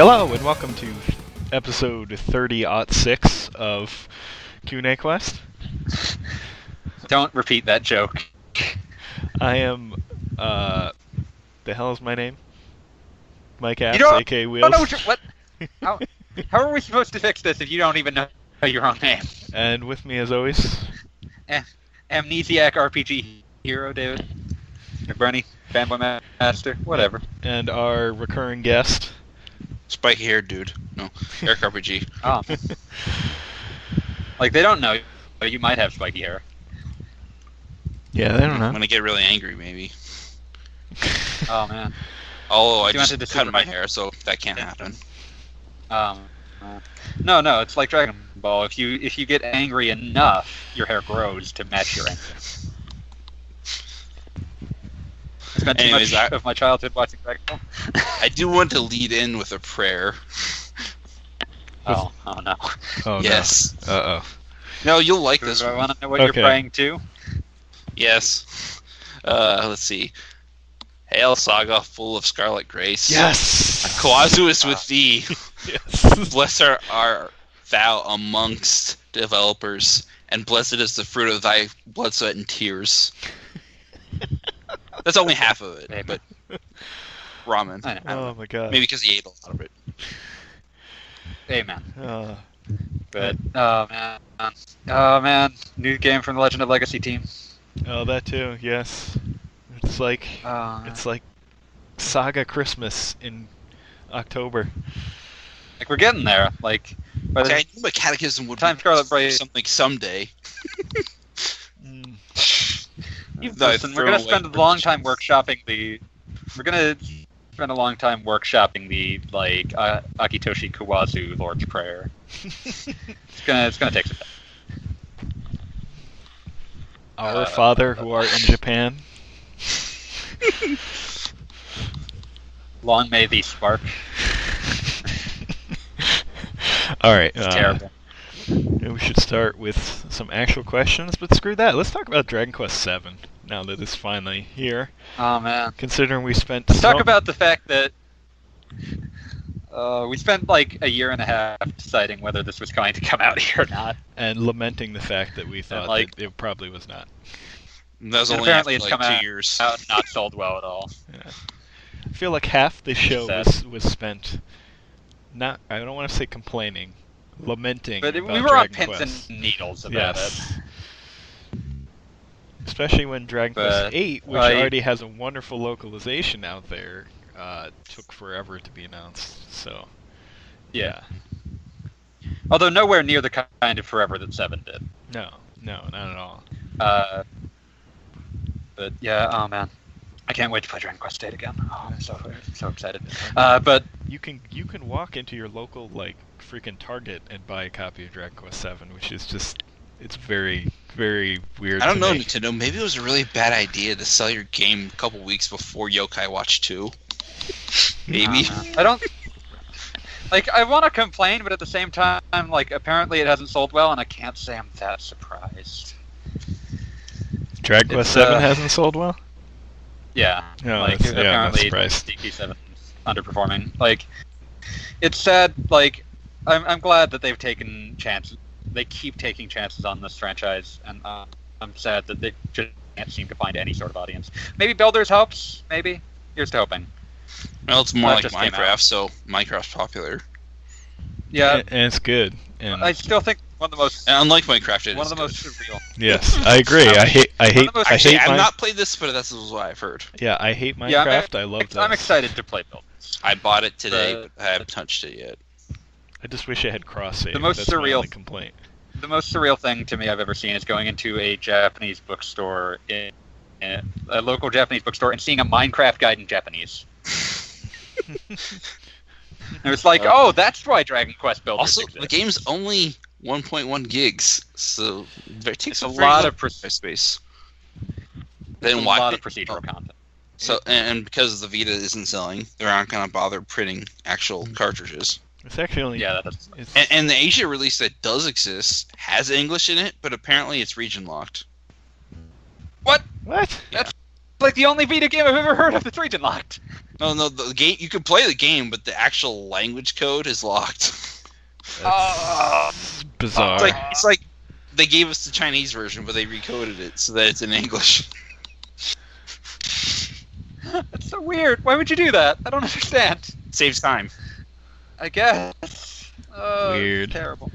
Hello and welcome to episode 30-06 of Q&A Quest. Don't repeat that joke. I am, the hell is my name? Mike Apps, aka Wheels. What? How are we supposed to fix this if you don't even know your own name? And with me as always... Amnesiac RPG hero, David. Brony, Fanboy Master, whatever. And our recurring guest... Spiky haired dude. No. Eric RPG. Oh. Like, they don't know, but you might have spiky hair. Yeah, they don't know. When I get really angry, maybe. Oh, man. Although I just cut my hair, so that can't happen. No, it's like Dragon Ball. If you get angry enough, your hair grows to match your anger. I spent too much of my childhood watching Dragon Ball. I do want to lead in with a prayer. Oh no. Oh, yes. No. Uh-oh. No, you'll like this one. Do I want to know what you're praying to? Yes. Let's see. Hail, Saga, full of scarlet grace. Yes! Coazuous with thee. Yes. Blessed art thou amongst developers, and blessed is the fruit of thy blood, sweat, and tears. That's only half of it, but ramen. Oh my god! Maybe because he ate a lot of it. Amen. But oh man, new game from the Legend of Legacy team. Oh, that too. Yes, it's like Saga Christmas in October. Like we're getting there. Like, by the I knew my catechism would time Scarlet Brave something someday. Listen, we're gonna spend a long time workshopping the. We're gonna spend a long time workshopping the Akitoshi Kawazu Lord's Prayer. It's gonna take some time. Our Father who art in Japan. Long may thee spark. All right. It's terrible. We should start with some actual questions, but screw that. Let's talk about Dragon Quest VII now that it's finally here. Oh man! Considering we spent talk about the fact that we spent like a year and a half deciding whether this was going to come out here or not, and lamenting the fact that we thought that it probably was not. That was only apparently after, it's come 2 years. Out not sold well at all. Yeah. I feel like half the show was spent not. I don't want to say complaining. Lamenting, but we were on pins and needles about it. Especially when Dragon Quest VIII, which already has a wonderful localization out there, took forever to be announced. So, yeah. Although nowhere near the kind of forever that VII did. No, not at all. But yeah, oh man, I can't wait to play Dragon Quest VIII again. Oh, I'm so excited. But you can walk into your local freaking Target and buy a copy of Dragon Quest VII, which is just—it's very, very weird. I don't know, Nintendo. Maybe it was a really bad idea to sell your game a couple weeks before Yokai Watch 2. Maybe. I don't. Like, I want to complain, but at the same time, apparently it hasn't sold well, and I can't say I'm that surprised. Dragon Quest VII hasn't sold well. Yeah. No, apparently, DQ7 underperforming. It's sad. I'm glad that they've taken chances. They keep taking chances on this franchise, and I'm sad that they just can't seem to find any sort of audience. Maybe Builders helps. Maybe here's to hoping. Well, it's more like Minecraft, so Minecraft's popular. Yeah, and it's good. And I still think one of the most unlike Minecraft, it one is of the good. Most surreal. Yes, I agree. I hate. I've not played this, but that's what I've heard. Yeah, I hate Minecraft. Yeah, I love this. I'm excited to play Builders. I bought it today, but I haven't touched it yet. I just wish I had cross-save. The most surreal thing to me I've ever seen is going into a Japanese bookstore, in a local Japanese bookstore, and seeing a Minecraft guide in Japanese. And it's like, oh, that's why Dragon Quest Builders exists. The game's only 1.1 gigs, so it takes a lot of space. Then why a lot of procedural content. So, and because the Vita isn't selling, they're not going to bother printing actual cartridges. It's actually only... Yeah, and the Asia release that does exist has English in it, but apparently it's region locked. What? What? That's the only Vita game I've ever heard of that's region locked. No, the game, you can play the game, but the actual language code is locked. That's bizarre. It's like they gave us the Chinese version, but they recoded it so that it's in English. That's so weird. Why would you do that? I don't understand. Saves time, I guess. Weird. Terrible.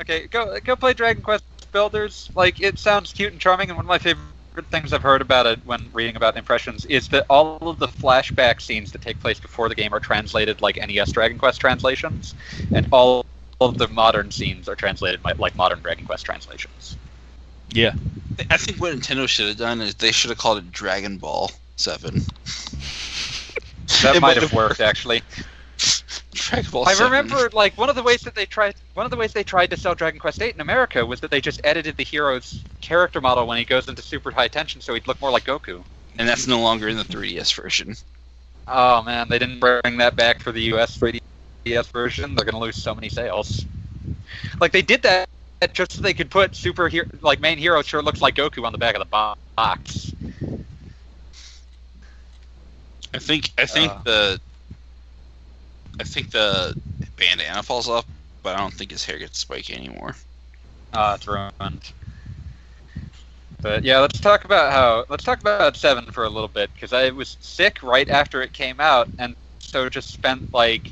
Okay, go play Dragon Quest Builders. Like, it sounds cute and charming, and one of my favorite things I've heard about it when reading about impressions is that all of the flashback scenes that take place before the game are translated like NES Dragon Quest translations, and all of the modern scenes are translated like modern Dragon Quest translations. Yeah. I think what Nintendo should have done is they should have called it Dragon Ball 7. That might have worked, actually. Dragon Ball 7. I remember, like, one of the ways they tried to sell Dragon Quest VIII in America was that they just edited the hero's character model when he goes into super high tension so he'd look more like Goku. And that's no longer in the 3DS version. Oh man, they didn't bring that back for the US 3DS version. They're gonna lose so many sales. Like, they did that just so they could put main hero sure looks like Goku on the back of the box. I think the bandana falls off, but I don't think his hair gets spiky anymore. It's ruined. But yeah, let's talk about 7 for a little bit, because I was sick right after it came out, and so just spent like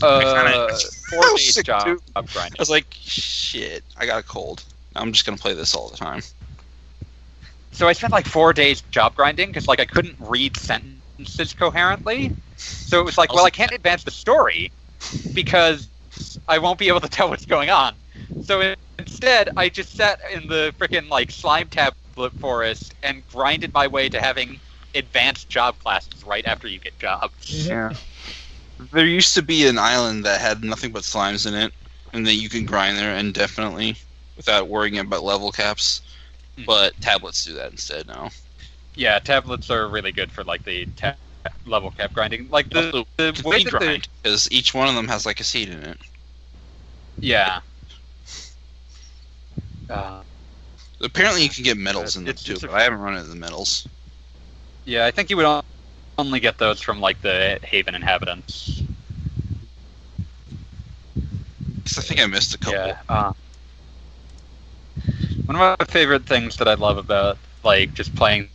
4 days job grinding. I was like, shit, I got a cold. I'm just gonna play this all the time. So I spent like 4 days job grinding because like I couldn't read sentences coherently. So it was like, well, I can't advance the story because I won't be able to tell what's going on. So instead, I just sat in the frickin' like slime tablet forest and grinded my way to having advanced job classes right after you get jobs. Yeah. There used to be an island that had nothing but slimes in it, and that you can grind there indefinitely without worrying about level caps. But tablets do that instead now. Yeah, tablets are really good for like the level cap grinding, like the way that grind, because each one of them has like a seed in it. Yeah. Apparently, you can get medals in them too, but I haven't run into the medals. Yeah, I think you would only get those from like the Haven inhabitants. I think I missed a couple. Yeah. One of my favorite things that I love about like just playing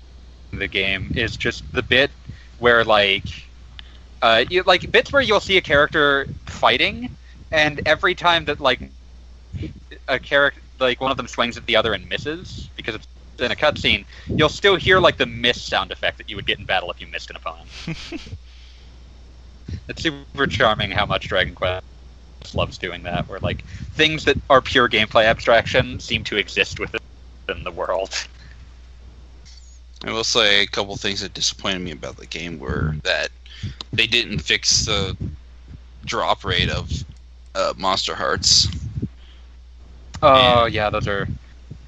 the game is just the bit where like bits where you'll see a character fighting, and every time that like a character, like one of them swings at the other and misses because it's in a cutscene, you'll still hear like the miss sound effect that you would get in battle if you missed an opponent. It's super charming how much Dragon Quest loves doing that, where like things that are pure gameplay abstraction seem to exist within the world. I will say a couple things that disappointed me about the game were that they didn't fix the drop rate of Monster Hearts. Oh, yeah, those are...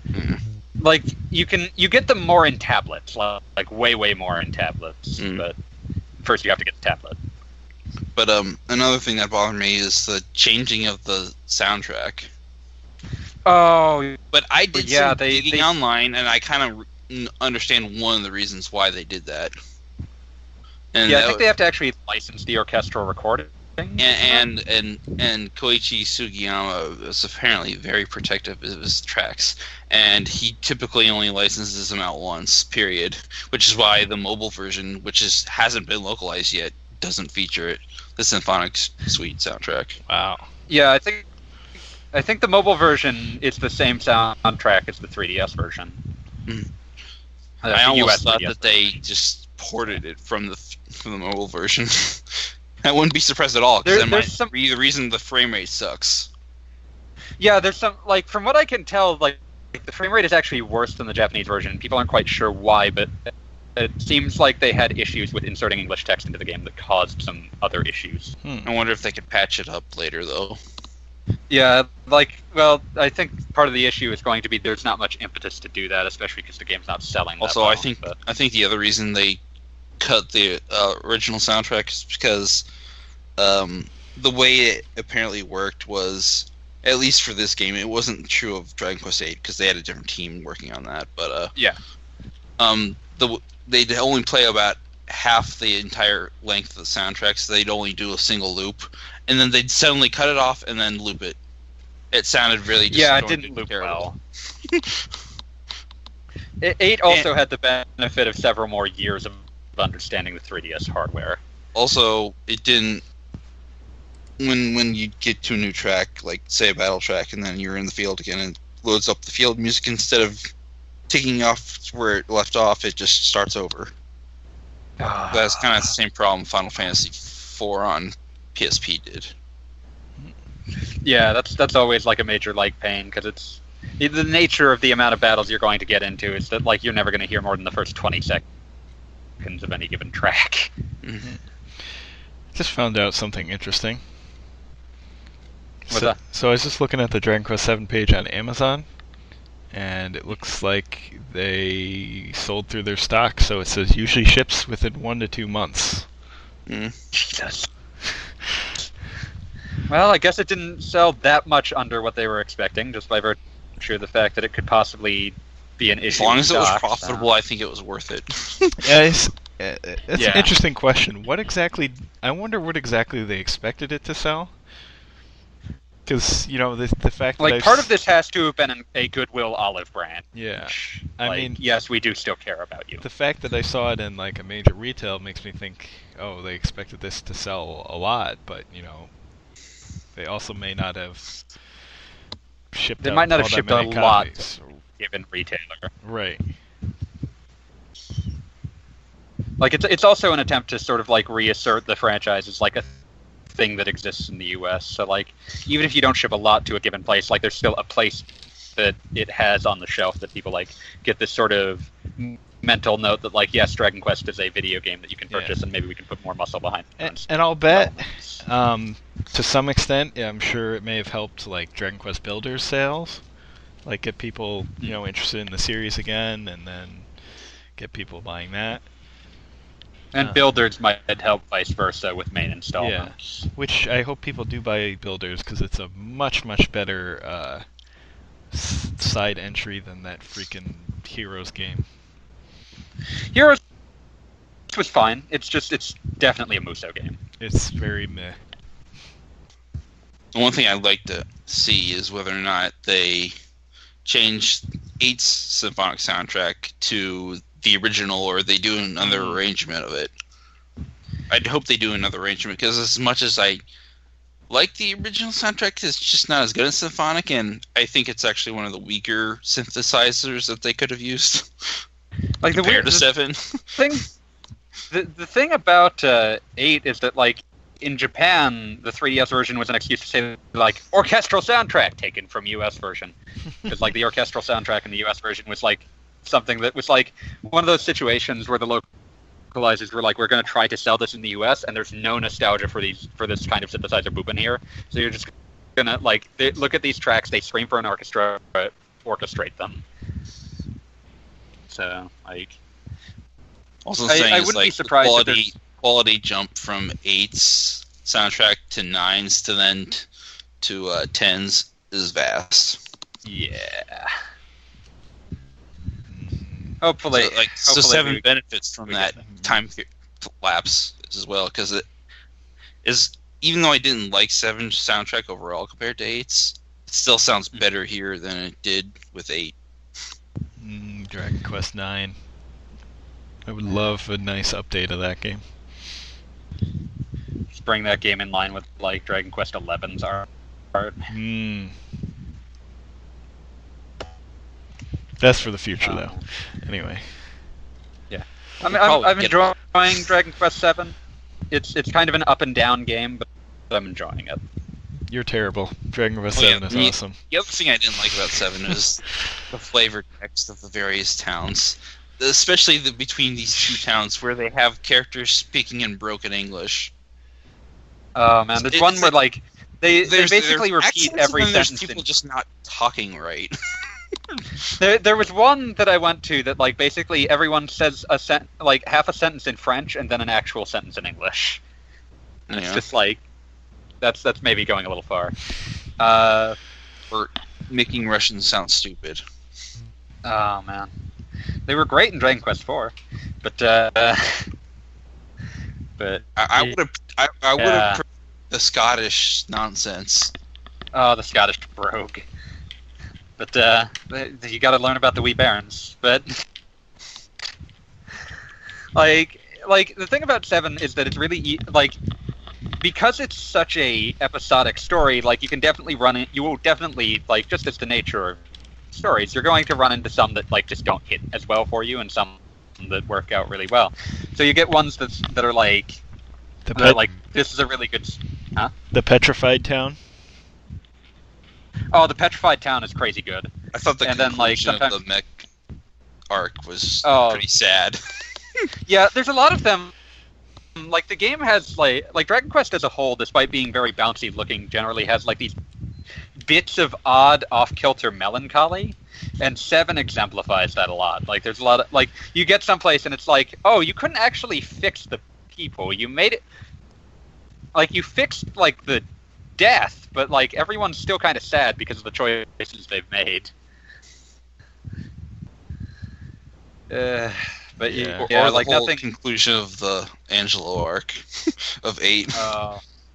Mm. Like, you get them more in tablets, like way, way more in tablets, but first you have to get the tablet. But another thing that bothered me is the changing of the soundtrack. Oh, but I did some digging online, and I kind of... understand one of the reasons why they did that. And yeah, I think they have to actually license the orchestral recording. And Koichi Sugiyama was apparently very protective of his tracks, and he typically only licenses them out once, period. Which is why the mobile version, which hasn't been localized yet, doesn't feature it. The Symphonic Suite soundtrack. Wow. Yeah, I think the mobile version is the same soundtrack as the 3DS version. Mm. I almost thought that they just ported it from the mobile version. I wouldn't be surprised at all, because that might be the reason the frame rate sucks. Yeah, there's some, like, from what I can tell, like the frame rate is actually worse than the Japanese version. People aren't quite sure why, but it seems like they had issues with inserting English text into the game that caused some other issues. I wonder if they could patch it up later, though. Yeah, I think part of the issue is going to be there's not much impetus to do that, especially because the game's not selling that well. I think the other reason they cut the original soundtrack is because the way it apparently worked was, at least for this game, it wasn't true of Dragon Quest VIII because they had a different team working on that. But they'd only play about half the entire length of the soundtrack, so they'd only do a single loop, and then they'd suddenly cut it off and then loop it. It sounded really disjointed. Yeah, it didn't loop well. 8 also had the benefit of several more years of understanding the 3DS hardware. Also, it didn't... When you get to a new track, like, say a battle track, and then you're in the field again, and it loads up the field music, instead of taking off where it left off, it just starts over. That's kind of the same problem Final Fantasy IV on PSP did. Yeah, that's always like a major leg pain, because it's... The nature of the amount of battles you're going to get into is that, like, you're never going to hear more than the first 20 seconds of any given track. Mm-hmm. Just found out something interesting. What's that? So I was just looking at the Dragon Quest VII page on Amazon, and it looks like they sold through their stock, so it says usually ships within 1 to 2 months. Mm. Jesus. Well, I guess it didn't sell that much under what they were expecting, just by virtue of the fact that it could possibly be an issue. As long as it was profitable, I think it was worth it. It's an interesting question. I wonder what exactly they expected it to sell? Because, you know, the fact that... Like, part of this has to have been a Goodwill olive branch. Yeah. I mean... Yes, we do still care about you. The fact that I saw it in, like, a major retail makes me think, oh, they expected this to sell a lot, but, you know... They also may not have shipped. They might not have shipped a lot, given retailer. Right. Like it's also an attempt to sort of like reassert the franchise as like a thing that exists in the U.S. So like even if you don't ship a lot to a given place, like there's still a place that it has on the shelf that people like get this sort of mental note that like yes, Dragon Quest is a video game that you can purchase, and maybe we can put more muscle behind it. And I'll bet. To some extent, I'm sure it may have helped, like, Dragon Quest Builders sales. Like, get people, you know, interested in the series again, and then get people buying that. And Builders might help vice versa with main installments. Yeah, which I hope people do buy Builders, because it's a much, much better side entry than that freaking Heroes game. Heroes was fine. It's just, it's definitely a Musou game. It's very meh. The one thing I'd like to see is whether or not they change 8's symphonic soundtrack to the original, or they do another arrangement of it. I'd hope they do another arrangement, because as much as I like the original soundtrack, it's just not as good as symphonic, and I think it's actually one of the weaker synthesizers that they could have used. Like compared to 7. The thing about 8 is that, like, in Japan, the 3DS version was an excuse to say, like, orchestral soundtrack taken from US version. Because, like, the orchestral soundtrack in the US version was, like, something that was, like, one of those situations where the localizers were like, we're going to try to sell this in the US, and there's no nostalgia for this kind of synthesizer boop in here. So you're just going to, like, look at these tracks, they scream for an orchestra, orchestrate them. So, like... Also I wouldn't be surprised if there's... Quality jump from 8's soundtrack to 9's to then to 10's is vast. Yeah. Hopefully, so, like, hopefully 7 benefits from that time lapse as well, because it is, even though I didn't like 7's soundtrack overall compared to 8's, it still sounds better here than it did with 8. Dragon Quest 9. I would love a nice update of that game. Just bring that game in line with, like, Dragon Quest XI's art. That's for the future, though. Anyway. Yeah. I'm enjoying Dragon Quest VII. It's kind of an up and down game, but I'm enjoying it. You're terrible. Dragon Quest VII is awesome. The other thing I didn't like about 7 is the flavor text of the various towns. Especially between these two towns, where they have characters speaking in broken English. Oh man, there's one where like they basically repeat every sentence. There's people just not talking right. there was one that I went to that like basically everyone says like half a sentence in French and then an actual sentence in English. And it's just like that's maybe going a little far. Or making Russians sound stupid. Oh man. They were great in Dragon Quest IV, but but I would have the Scottish nonsense. Oh, the Scottish brogue. But you got to learn about the wee barons. But like the thing about Seven is that it's really like, because it's such a episodic story, like you can definitely run it. You will definitely, like, just as the nature of stories, you're going to run into some that like just don't hit as well for you, and some that work out really well. So you get ones that are like, this is a really good. Huh? The Petrified Town. Oh, the Petrified Town is crazy good. I thought the conclusion of the mech arc was pretty sad. Yeah, there's a lot of them. Like, the game has, like Dragon Quest as a whole, despite being very bouncy looking, generally has, like, these bits of odd, off-kilter melancholy, and Seven exemplifies that a lot. Like, there's a lot of, like, you get someplace and it's like, oh, you couldn't actually fix the people. You made it, like, you fixed, like, the death, but, like, everyone's still kind of sad because of the choices they've made. But yeah, or the whole conclusion of the Angelo arc of 8.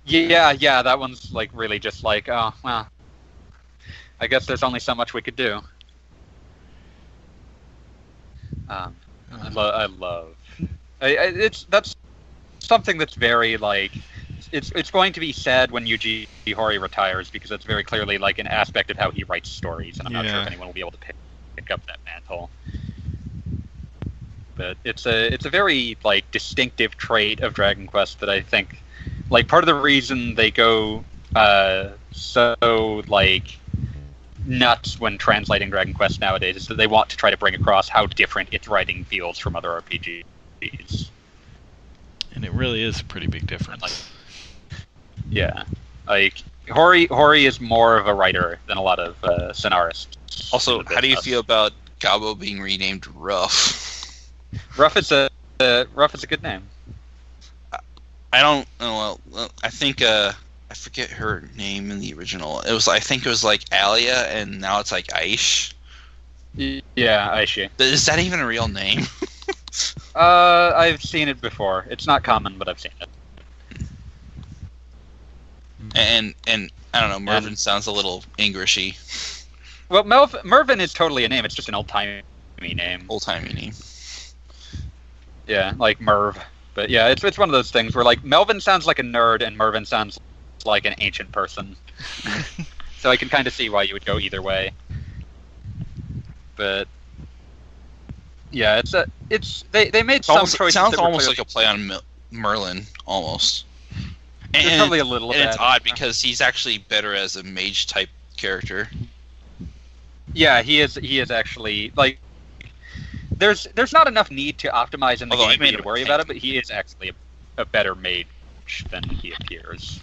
Yeah, that one's like really just like, oh well, I guess there's only so much we could do. That's something that's very like, it's going to be sad when Yuji Horii retires, because that's very clearly like an aspect of how he writes stories, and I'm not sure if anyone will be able to pick up that mantle. But it's a very like distinctive trait of Dragon Quest that I think, like, part of the reason they go so like nuts when translating Dragon Quest nowadays is that they want to try to bring across how different its writing feels from other RPGs. And it really is a pretty big difference. Horii is more of a writer than a lot of scenarists. Also, how do you feel about Gabo being renamed Ruff? Ruff is a good name. I don't know. Well, I think I forget her name in the original. I think it was like Alia, and now it's like Aish. Yeah, Aishi. Is that even a real name? I've seen it before. It's not common, but I've seen it. And I don't know. Mervyn sounds a little Englishy. Well, Mervyn is totally a name. It's just an old timey name. Yeah, like Merv. But yeah, it's one of those things where like Melvin sounds like a nerd and Mervyn sounds like an ancient person. So I can kind of see why you would go either way. But yeah, they made some choices. It sounds almost like a play on Merlin, almost. And probably a little. And it's odd because he's actually better as a mage type character. Yeah, he is actually like. There's not enough need to optimize in the game to worry about it, but he is actually a better mage than he appears.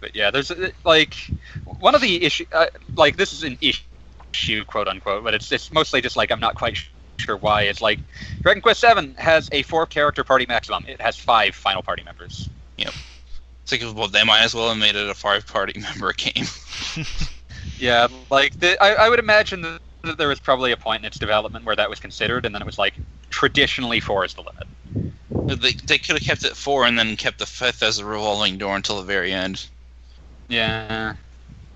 But yeah, there's like one of the issue, like this is an issue, quote unquote, but it's mostly just like I'm not quite sure why. It's like Dragon Quest VII has a 4-character party maximum. It has 5 final party members. Yep. It's like, well, they might as well have made it a 5-party member game. Yeah, like I would imagine that there was probably a point in its development where that was considered, and then it was like, traditionally 4 is the limit. They could have kept it 4 and then kept the 5th as a revolving door until the very end. Yeah.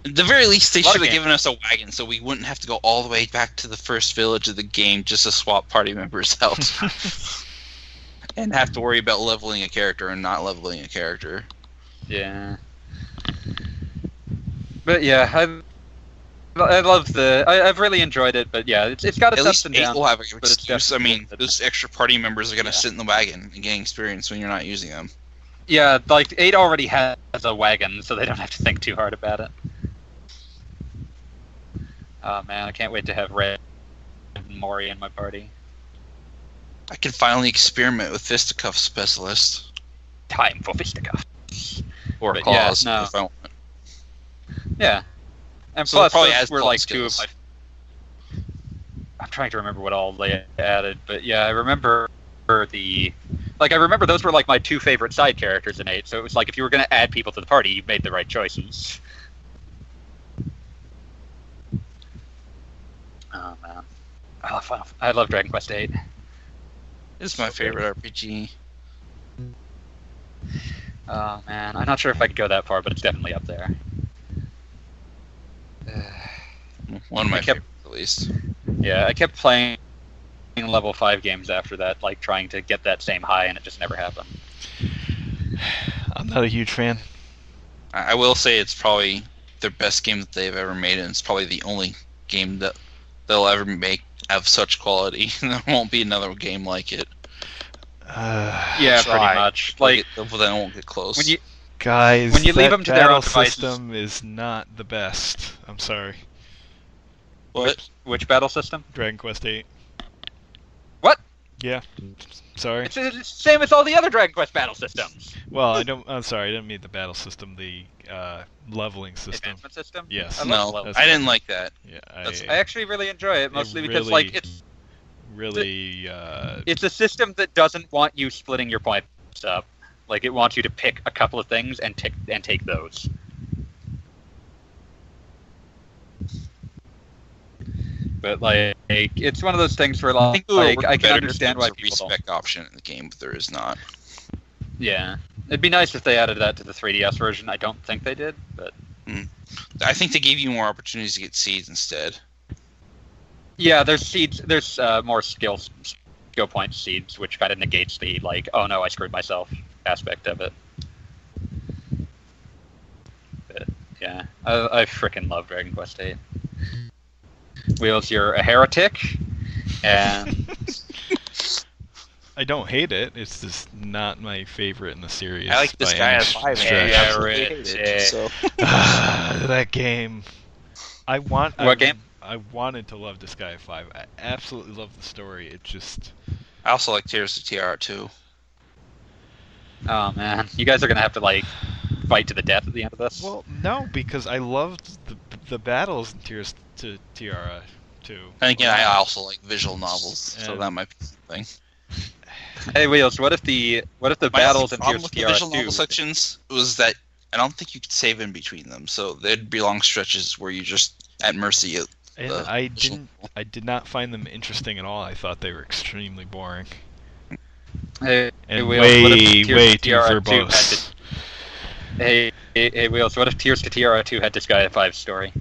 At the very least, they should have given us a wagon so we wouldn't have to go all the way back to the first village of the game just to swap party members out. And have to worry about leveling a character and not leveling a character. Yeah. But yeah, I love I've really enjoyed it, but yeah, it's got its ups and downs. At least 8 will have an excuse. I mean, those extra party members are going to sit in the wagon and gain experience when you're not using them. Yeah, like 8 already has a wagon, so they don't have to think too hard about it. Oh man, I can't wait to have Red and Mori in my party. I can finally experiment with Fisticuff Specialist. Time for Fisticuffs. Or Claws, if I want. Yeah. And so plus, we're like skills. I'm trying to remember what all they added, but yeah, I remember those were like my 2 favorite side characters in 8, so it was like if you were going to add people to the party, you made the right choices. Oh man, I love Dragon Quest 8. It's my favorite RPG. Oh man, I'm not sure if I could go that far, but it's definitely up there. One of my favorites, at least. Yeah, I kept playing level 5 games after that, like trying to get that same high, and it just never happened. I'm not a huge fan. I will say it's probably their best game that they've ever made, and it's probably the only game that they'll ever make of such quality. There won't be another game like it. Yeah, pretty much. Like, they won't get close. When you leave them to their own devices, system is not the best. I'm sorry. What? Which battle system? Dragon Quest VIII. What? Yeah. Sorry. It's the same as all the other Dragon Quest battle systems. Well, I'm sorry. I didn't mean the battle system. The leveling system. Advancement system? Yes. No, I didn't like that. Yeah. I actually really enjoy it, mostly because like it's really. It's a system that doesn't want you splitting your points up. Like, it wants you to pick a couple of things and take those. But, like, it's one of those things where, like I can understand why people don't. There's a respec option in the game, but there is not. Yeah. It'd be nice if they added that to the 3DS version. I don't think they did, but... I think they gave you more opportunities to get seeds instead. Yeah, there's seeds. There's more skill point seeds, which kind of negates the, like, oh no, I screwed myself aspect of it. But, yeah. I freaking love Dragon Quest VIII. Wheels, you're a heretic. And I don't hate it. It's just not my favorite in the series. I like this guy at 5. Heretic. So. That game. I wanted to love this guy at 5. I absolutely love the story. It just. I also like Tears of Tiara too. Oh man, you guys are gonna have to like fight to the death at the end of this. Well, no, because I loved the battles in Tears to Tiara too. And again, I also like visual novels, so that might be something. Hey Wheels, what if the battles in Tears to Tiara visual novel sections was that I don't think you could save in between them, so there'd be long stretches where you just at mercy of. And I did not find them interesting at all. I thought they were extremely boring. Hey Wheels, what if Tiara too verbose. Hey Wheels, what if Tears to Tiara 2 had this guy at 5 story?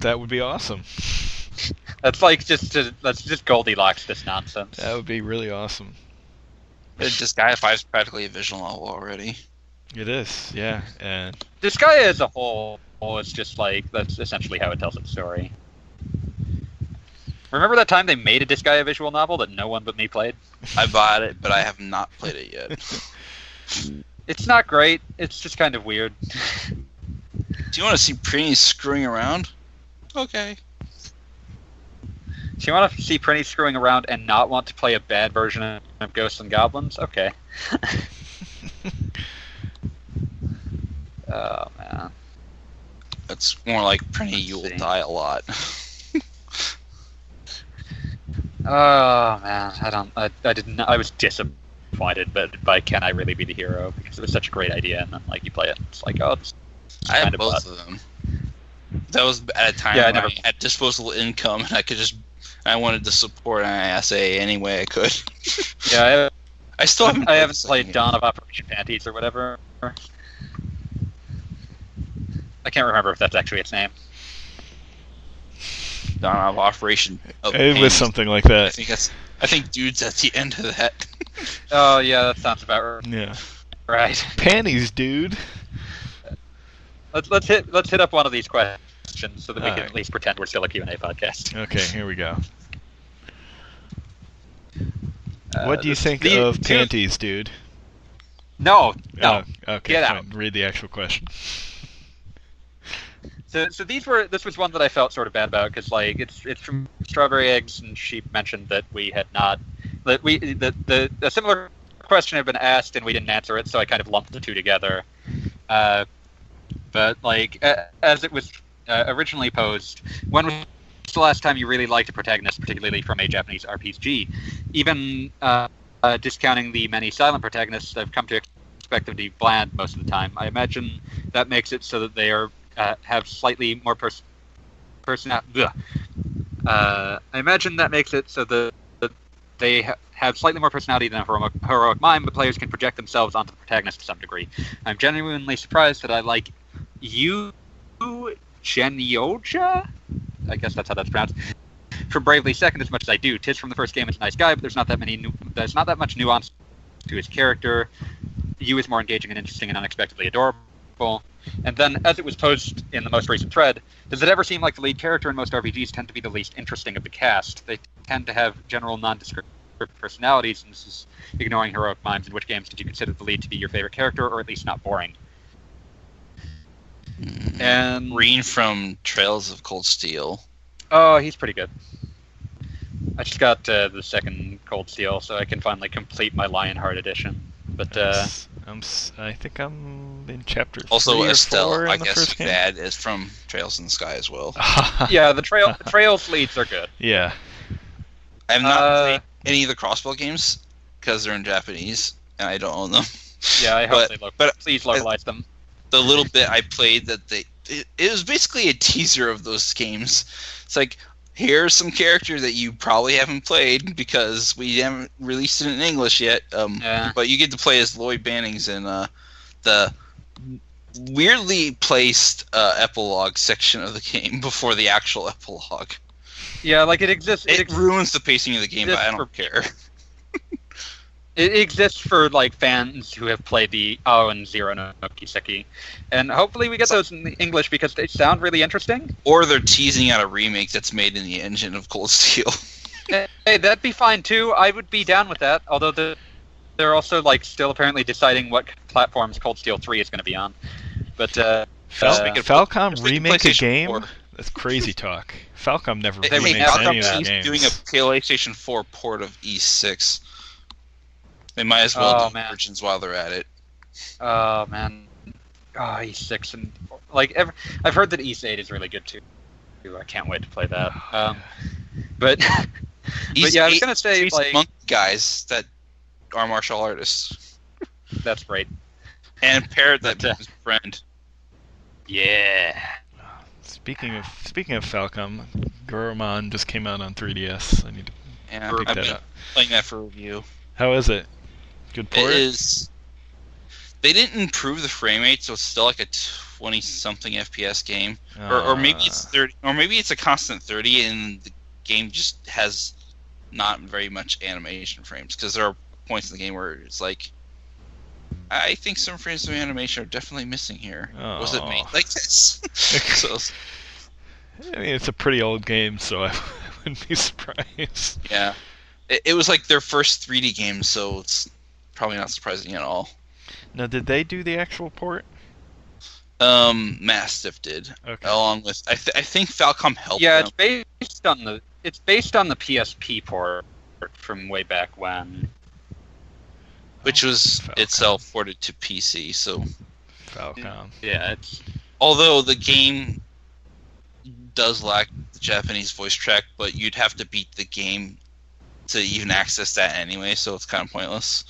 That would be awesome. That's like that's just Goldilocks this nonsense. That would be really awesome. This guy at 5 is practically a visual novel already. It is, yeah. And this guy as a whole is just like that's essentially how it tells its story. Remember that time they made a Disgaea visual novel that no one but me played? I bought it, but I have not played it yet. It's not great. It's just kind of weird. Do you want to see Prinny screwing around? Okay. Do you want to see Prinny screwing around and not want to play a bad version of Ghosts and Goblins? Okay. Oh, man. It's more like Prinny, you will die a lot. Oh man, I didn't. I was disappointed, but can I really be the hero? Because it was such a great idea, and then like you play it, it's like oh, it's I had both of them. That was at a time when I had disposable income, and I wanted to support ISA any way I could. Yeah, I haven't played Dawn of Operation Panties or whatever. I can't remember if that's actually its name. Dawn of Operation. It was something like that. I think dudes at the end of that. Oh yeah, that sounds about right. Yeah. Right. Panties, dude. Let's hit up one of these questions so that we can at least pretend we're still a Q&A podcast. Okay, here we go. What do you think of panties, dude? No. Oh, okay. Get out. Read the actual question. So this was one that I felt sort of bad about because like it's from Strawberry Eggs and she mentioned that we had not that we a similar question had been asked and we didn't answer it, so I kind of lumped the two together. But like as it was originally posed, when was the last time you really liked a protagonist, particularly from a Japanese RPG? Even discounting the many silent protagonists I've come to expect them to be bland most of the time. I imagine that makes it so that they are. Have slightly more personality. I imagine that makes it so that They have slightly more personality than a heroic mime, but players can project themselves onto the protagonist to some degree. I'm genuinely surprised that I like Yu Genyoja? I guess that's how that's pronounced. From Bravely Second as much as I do. Tiz from the first game is a nice guy, but there's not that much nuance to his character. Yu is more engaging and interesting and unexpectedly adorable. And then, as it was posed in the most recent thread, does it ever seem like the lead character in most RPGs tend to be the least interesting of the cast? They tend to have general nondescript personalities, and this is ignoring heroic mimes. In which games did you consider the lead to be your favorite character, or at least not boring? And Reen from Trails of Cold Steel. Oh, he's pretty good. I just got the second Cold Steel, so I can finally complete my Lionheart edition. But I think I'm in chapter 3 or 4 in the first game. Also, Estelle, I guess, is from Trails in the Sky as well. Yeah, the Trails leads are good. Yeah. I have not played any of the Crossbell games because they're in Japanese, and I don't own them. Yeah, I hope please localize them. The little bit I played that it was basically a teaser of those games. It's like, here's some character that you probably haven't played because we haven't released it in English yet. But you get to play as Lloyd Bannings in the weirdly placed epilogue section of the game before the actual epilogue. Yeah, like it exists. It ruins the pacing of the game, but I don't care. It exists for like fans who have played the and Zero no Kiseki, and hopefully we get those in English because they sound really interesting. Or they're teasing out a remake that's made in the engine of Cold Steel. Hey, that'd be fine too. I would be down with that. Although they're also like still apparently deciding what platforms Cold Steel 3 is going to be on. But Falcom remake a game? 4. That's crazy talk. Falcom never remakes any of that game. Doing a PlayStation 4 port of E6. They might as well do versions while they're at it. Oh, man. E6. And, like, I've heard that E8 is really good, too. I can't wait to play that. But yeah, I was going to say, like... monk guys that are martial artists. That's right. And Parrot that becomes a friend. Yeah. Speaking of Falcom, Gurumon just came out on 3DS. I need to pick that up. Playing that for review. How is it? Good port? It is. They didn't improve the frame rate, so it's still like a 20-something FPS game, or maybe it's 30, or maybe it's a constant 30, and the game just has not very much animation frames. Because there are points in the game where it's like, I think some frames of animation are definitely missing here. Oh. Was it made like this? So, I mean, it's a pretty old game, so I wouldn't be surprised. Yeah. It was like their first 3D game, so it's probably not surprising at all. Now, did they do the actual port? Mastiff did, okay. Along with I think Falcom helped. Yeah, them. It's based on the PSP port from way back when, which was Falcom. Itself ported to PC. So Falcom. Yeah, although the game does lack the Japanese voice track, but you'd have to beat the game to even access that anyway, so it's kind of pointless.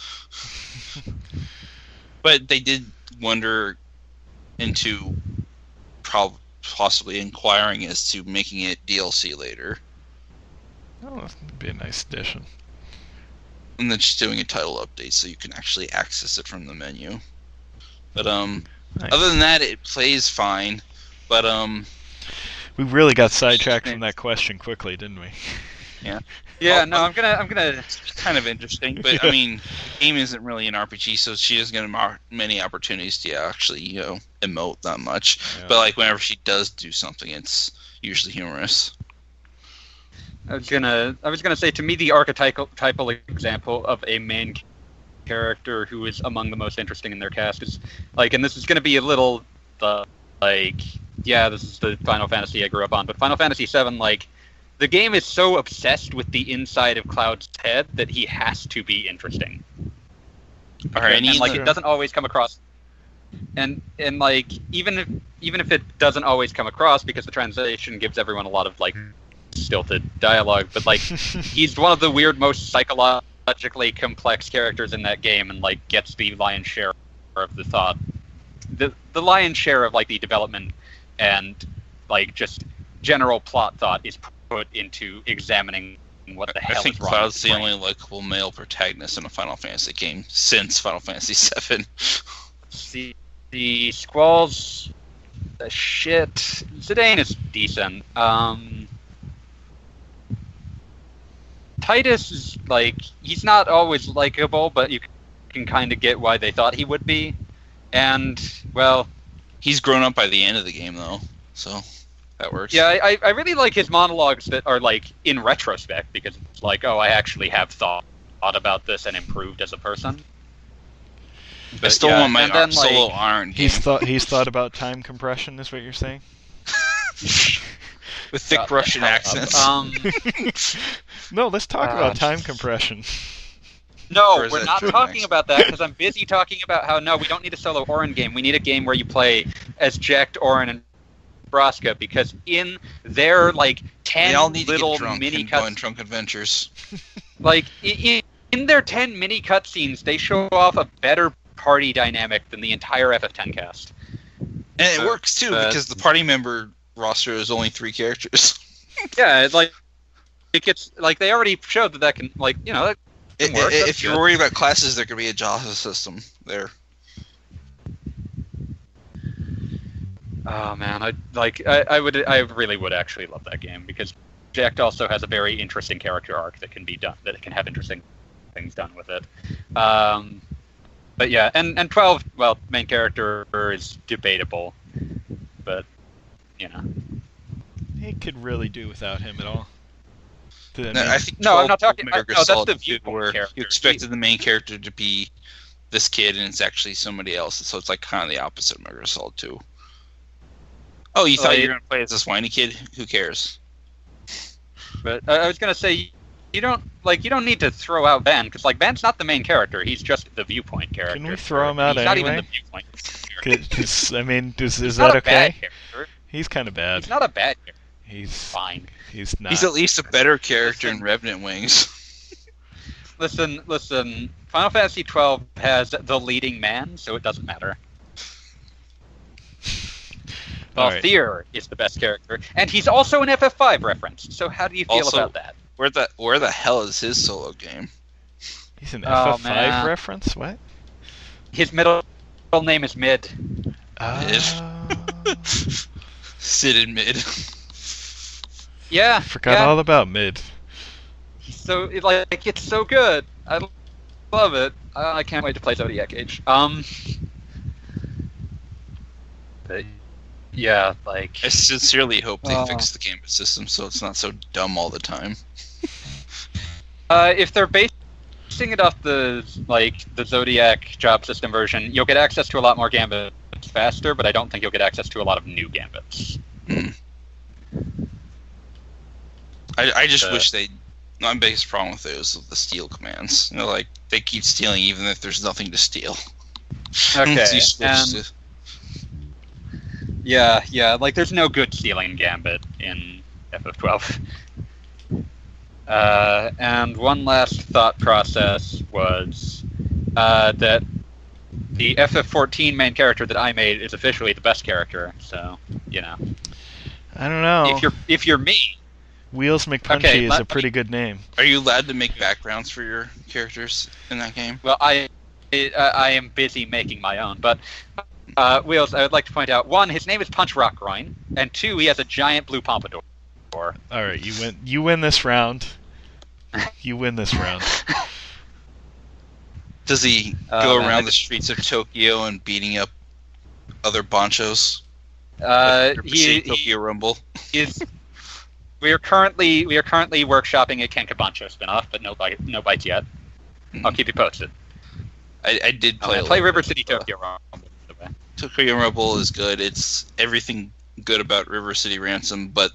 But they did wonder into possibly inquiring as to making it DLC later. Oh, that would be a nice addition. And then just doing a title update so you can actually access it from the menu. But nice. Other than that, it plays fine. But we really got sidetracked from that question quickly, didn't we? Yeah. Yeah. No, I'm gonna. It's kind of interesting, but I mean, the game isn't really an RPG, so she doesn't get many opportunities to actually, emote that much. Yeah. But like, whenever she does do something, it's usually humorous. I was gonna say, to me, the archetypal example of a main character who is among the most interesting in their cast is like, and this is gonna be a little like, yeah, this is the Final Fantasy I grew up on, but Final Fantasy VII, like. The game is so obsessed with the inside of Cloud's head that he has to be interesting. And like it doesn't always come across. And like even if it doesn't always come across because the translation gives everyone a lot of like stilted dialogue, but like he's one of the most psychologically complex characters in that game and like gets the lion's share of the thought. The lion's share of like the development and like just general plot thought is put into examining and what the hell is wrong with the brain. I think Cloud's the only likable male protagonist in a Final Fantasy game since Final Fantasy VII. The Squalls, the shit. Zidane is decent. Titus is like, he's not always likable, but you can kind of get why they thought he would be. And, well... he's grown up by the end of the game, though, so that works. Yeah, I really like his monologues that are, like, in retrospect, because it's like, oh, I actually have thought about this and improved as a person. But I still want my solo iron game. He's thought about time compression, is what you're saying? With thick Russian accents. No, let's talk about time compression. No, we're not talking about that, because I'm busy talking about how, no, we don't need a solo Orin game. We need a game where you play as Jacked, Orin, and Braska, because in their, like, 10 little mini cutscenes... drunk adventures. Like, in their 10 mini cutscenes, they show off a better party dynamic than the entire FF10 cast. And it works, too, because the party member roster is only 3 characters. Yeah, it's like... it gets, like, they already showed that can, like, you know... If you're worried about classes, there could be a JAWS system there. Oh man, I really would actually love that game, because Jacked also has a very interesting character arc that can be done, that it can have interesting things done with it. But yeah, and 12, well, main character is debatable, but you know, it could really do without him at all. I'm not talking. No, that's the view where you expected the main character to be this kid, and it's actually somebody else. So it's like kind of the opposite of Metal Gear Solid 2. Oh, you thought you were going to play as this whiny kid? Who cares? But I was going to say, you don't need to throw out Van, because like Van's not the main character; he's just the viewpoint character. Can we throw him out anyway? He's not even the viewpoint character. I mean, is that okay? He's kind of bad. He's not a bad character. He's fine. He's not. He's at least a better character in Revenant Wings. Listen. Final Fantasy XII has the leading man, so it doesn't matter. Well, right. Thier is the best character, and he's also an FF5 reference. So how do you feel about that? Where the hell is his solo game? He's an FF5 reference. What? His middle name is Mid. Sid in Mid. Yeah, I forgot all about Mid. So it's so good. I love it. I can't wait to play Zodiac Age. But yeah, like I sincerely hope they fix the game system so it's not so dumb all the time. If they're basing it off the Zodiac job system version, you'll get access to a lot more gambits faster, but I don't think you'll get access to a lot of new gambits. I just wish my biggest problem with it was the steal commands. You know, like, they keep stealing even if there's nothing to steal. Okay. Yeah, like, there's no good stealing gambit in FF12. And one last thought process was that the FF14 main character that I made is officially the best character, so, you know. I don't know. If you're me... Wheels McPunchy is a pretty good name. Are you allowed to make backgrounds for your characters in that game? Well, I am busy making my own, but Wheels, I would like to point out, 1, his name is Punch Rockgroin, and 2, he has a giant blue pompadour. All right, you win this round. You win this round. Does he go around the streets of Tokyo and beating up other bonchos? Tokyo Rumble. We are currently workshopping a Kenkabancho spinoff, but no bites yet. I'll keep you posted. I did play. I play River City Tokyo Rumble. Tokyo Rumble is good. It's everything good about River City Ransom, but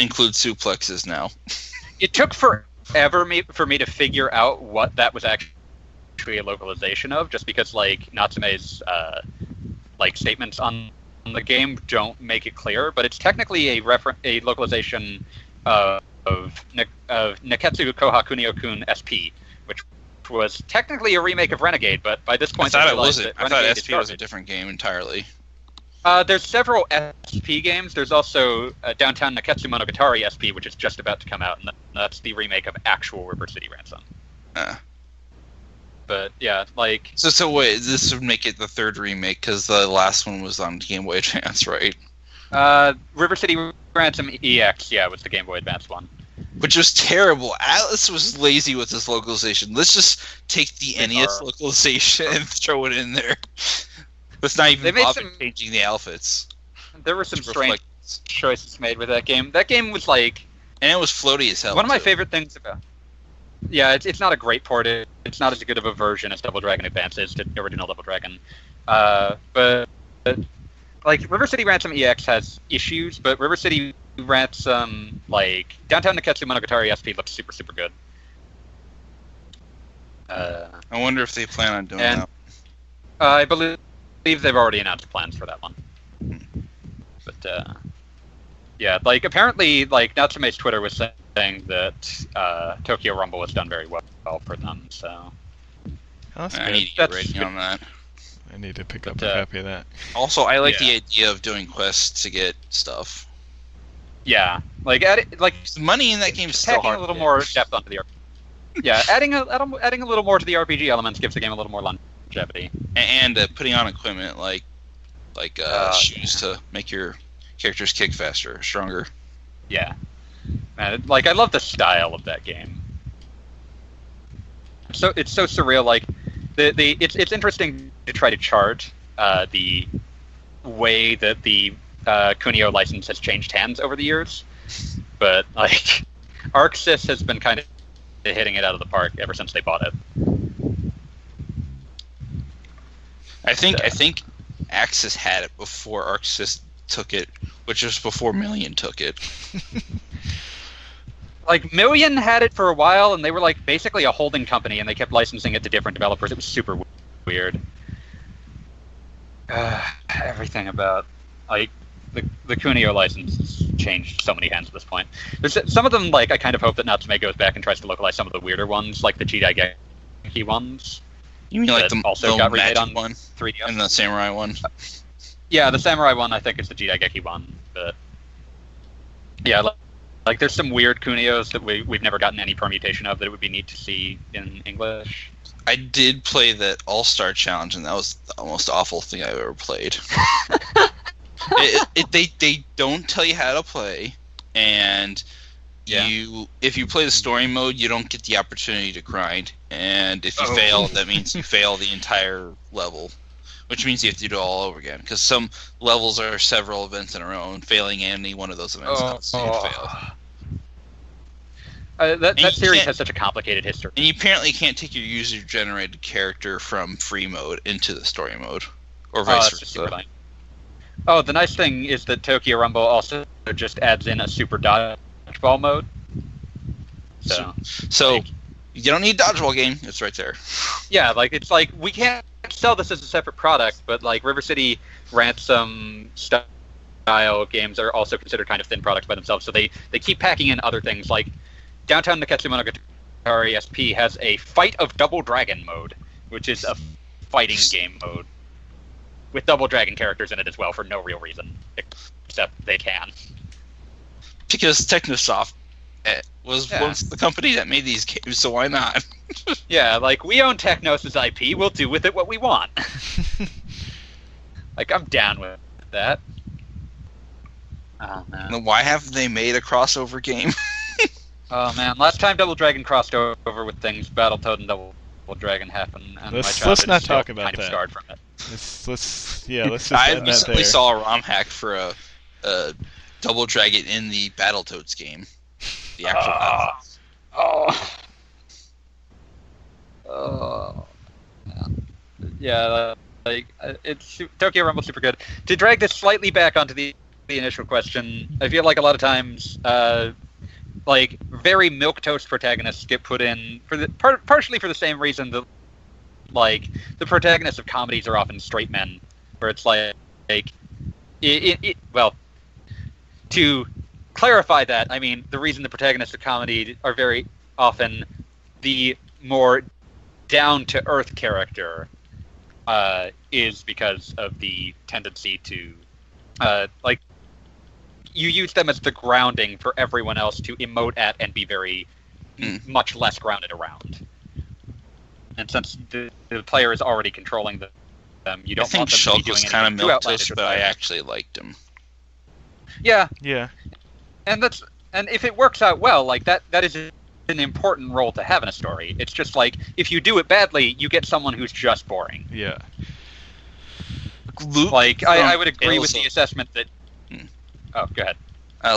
includes suplexes now. It took forever for me to figure out what that was actually a localization of, just because like Natsume's statements on the game don't make it clear, but it's technically a localization of Neketsu Kohakunio-kun SP, which was technically a remake of Renegade, but by this point I thought Renegade was a different game entirely. There's several SP games. There's also Downtown Neketsu Monogatari SP, which is just about to come out, and that's the remake of actual River City Ransom. But yeah, like so wait, this would make it the third remake because the last one was on Game Boy Advance, right? River City Ransom EX, yeah, was the Game Boy Advance one, which was terrible. Atlas was lazy with his localization. Let's just take the NES localization and throw it in there. Let's not even bother changing the outfits. There were some strange choices made with that game. That game was like, and it was floaty as hell. One of my favorite things about, yeah, it's not a great port. It's not as good of a version as Double Dragon Advance is, the original Double Dragon. But like River City Ransom EX has issues, but River City Ransom, like Downtown Neketsu Monogatari SP, looks super super good. I wonder if they plan on doing that. I believe they've already announced plans for that one. But yeah, like apparently, like Natsume's Twitter was saying that Tokyo Rumble was done very well for them. So I need to get rating on that. I need to pick up a copy of that. Also, I like the idea of doing quests to get stuff. Yeah, like money in that game is still hard. Adding a little more depth onto the RPG. Yeah, adding a little more to the RPG elements gives the game a little more longevity. And putting on equipment like shoes to make your characters kick faster, stronger. Yeah, man, like I love the style of that game. So it's so surreal. Like it's interesting to try to chart the way that the Kunio license has changed hands over the years, but like ArcSys has been kind of hitting it out of the park ever since they bought it. I think Axis had it before ArcSys took it, which was before Million took it. Like Million had it for a while, and they were like basically a holding company, and they kept licensing it to different developers. It was super weird. Everything about like the Kunio license has changed so many hands at this point. There's some of them, like, I kind of hope that Natsume goes back and tries to localize some of the weirder ones, like the Jidai Geki ones. You mean like the also got remade on one, 3DS and the Samurai one? Yeah, the Samurai one I think is the Jidai Geki one, but yeah, like there's some weird Kunios that we've never gotten any permutation of that it would be neat to see in English. I did play that All-Star Challenge, and that was the most awful thing I've ever played. They don't tell you how to play, and if you play the story mode, you don't get the opportunity to grind, and if you fail, that means you fail the entire level, which means you have to do it all over again, because some levels are several events in a row, and failing any one of those events helps you fail. That series has such a complicated history. And you apparently can't take your user-generated character from free mode into the story mode, or vice versa. Oh, the nice thing is that Tokyo Rumble also just adds in a super dodgeball mode. So you don't need a dodgeball game, it's right there. Yeah, like it's like we can't sell this as a separate product, but like River City Ransom style games are also considered kind of thin products by themselves, so they keep packing in other things. Like Downtown Neketsu Monogatari SP has a Fight of Double Dragon mode, which is a fighting game mode with Double Dragon characters in it as well for no real reason, except they can. Because Technosoft was once the company that made these games, so why not? Yeah, like, we own Technos' IP, we'll do with it what we want. Like, I'm down with that. Oh, man. Then why haven't they made a crossover game? Oh, man, last time Double Dragon crossed over with things, Battletoad and Double Dragon happened, and let's not talk about kind of scarred from it. Let's just end that there. I recently saw a ROM hack for a Double Dragon in the Battletoads game. The actual Battletoads. Yeah, like it's Tokyo Rumble's super good. To drag this slightly back onto the initial question, I feel like a lot of times like very milquetoast protagonists get put in for the partially for the same reason that like the protagonists of comedies are often straight men, where it's well, to clarify that, I mean the reason the protagonists of comedy are very often the more down-to-earth character is because of the tendency to like, you use them as the grounding for everyone else to emote at and be very much less grounded around. And since the player is already controlling them, you don't want them to be doing anything too outlandish. I think Shulk was kind of milquetoast, but I actually liked him. Yeah. Yeah. And that's, and if it works out well, like that is an important role to have in a story. It's just like, if you do it badly, you get someone who's just boring. Yeah. Luke, like, I would agree with the assessment that... Oh, go ahead.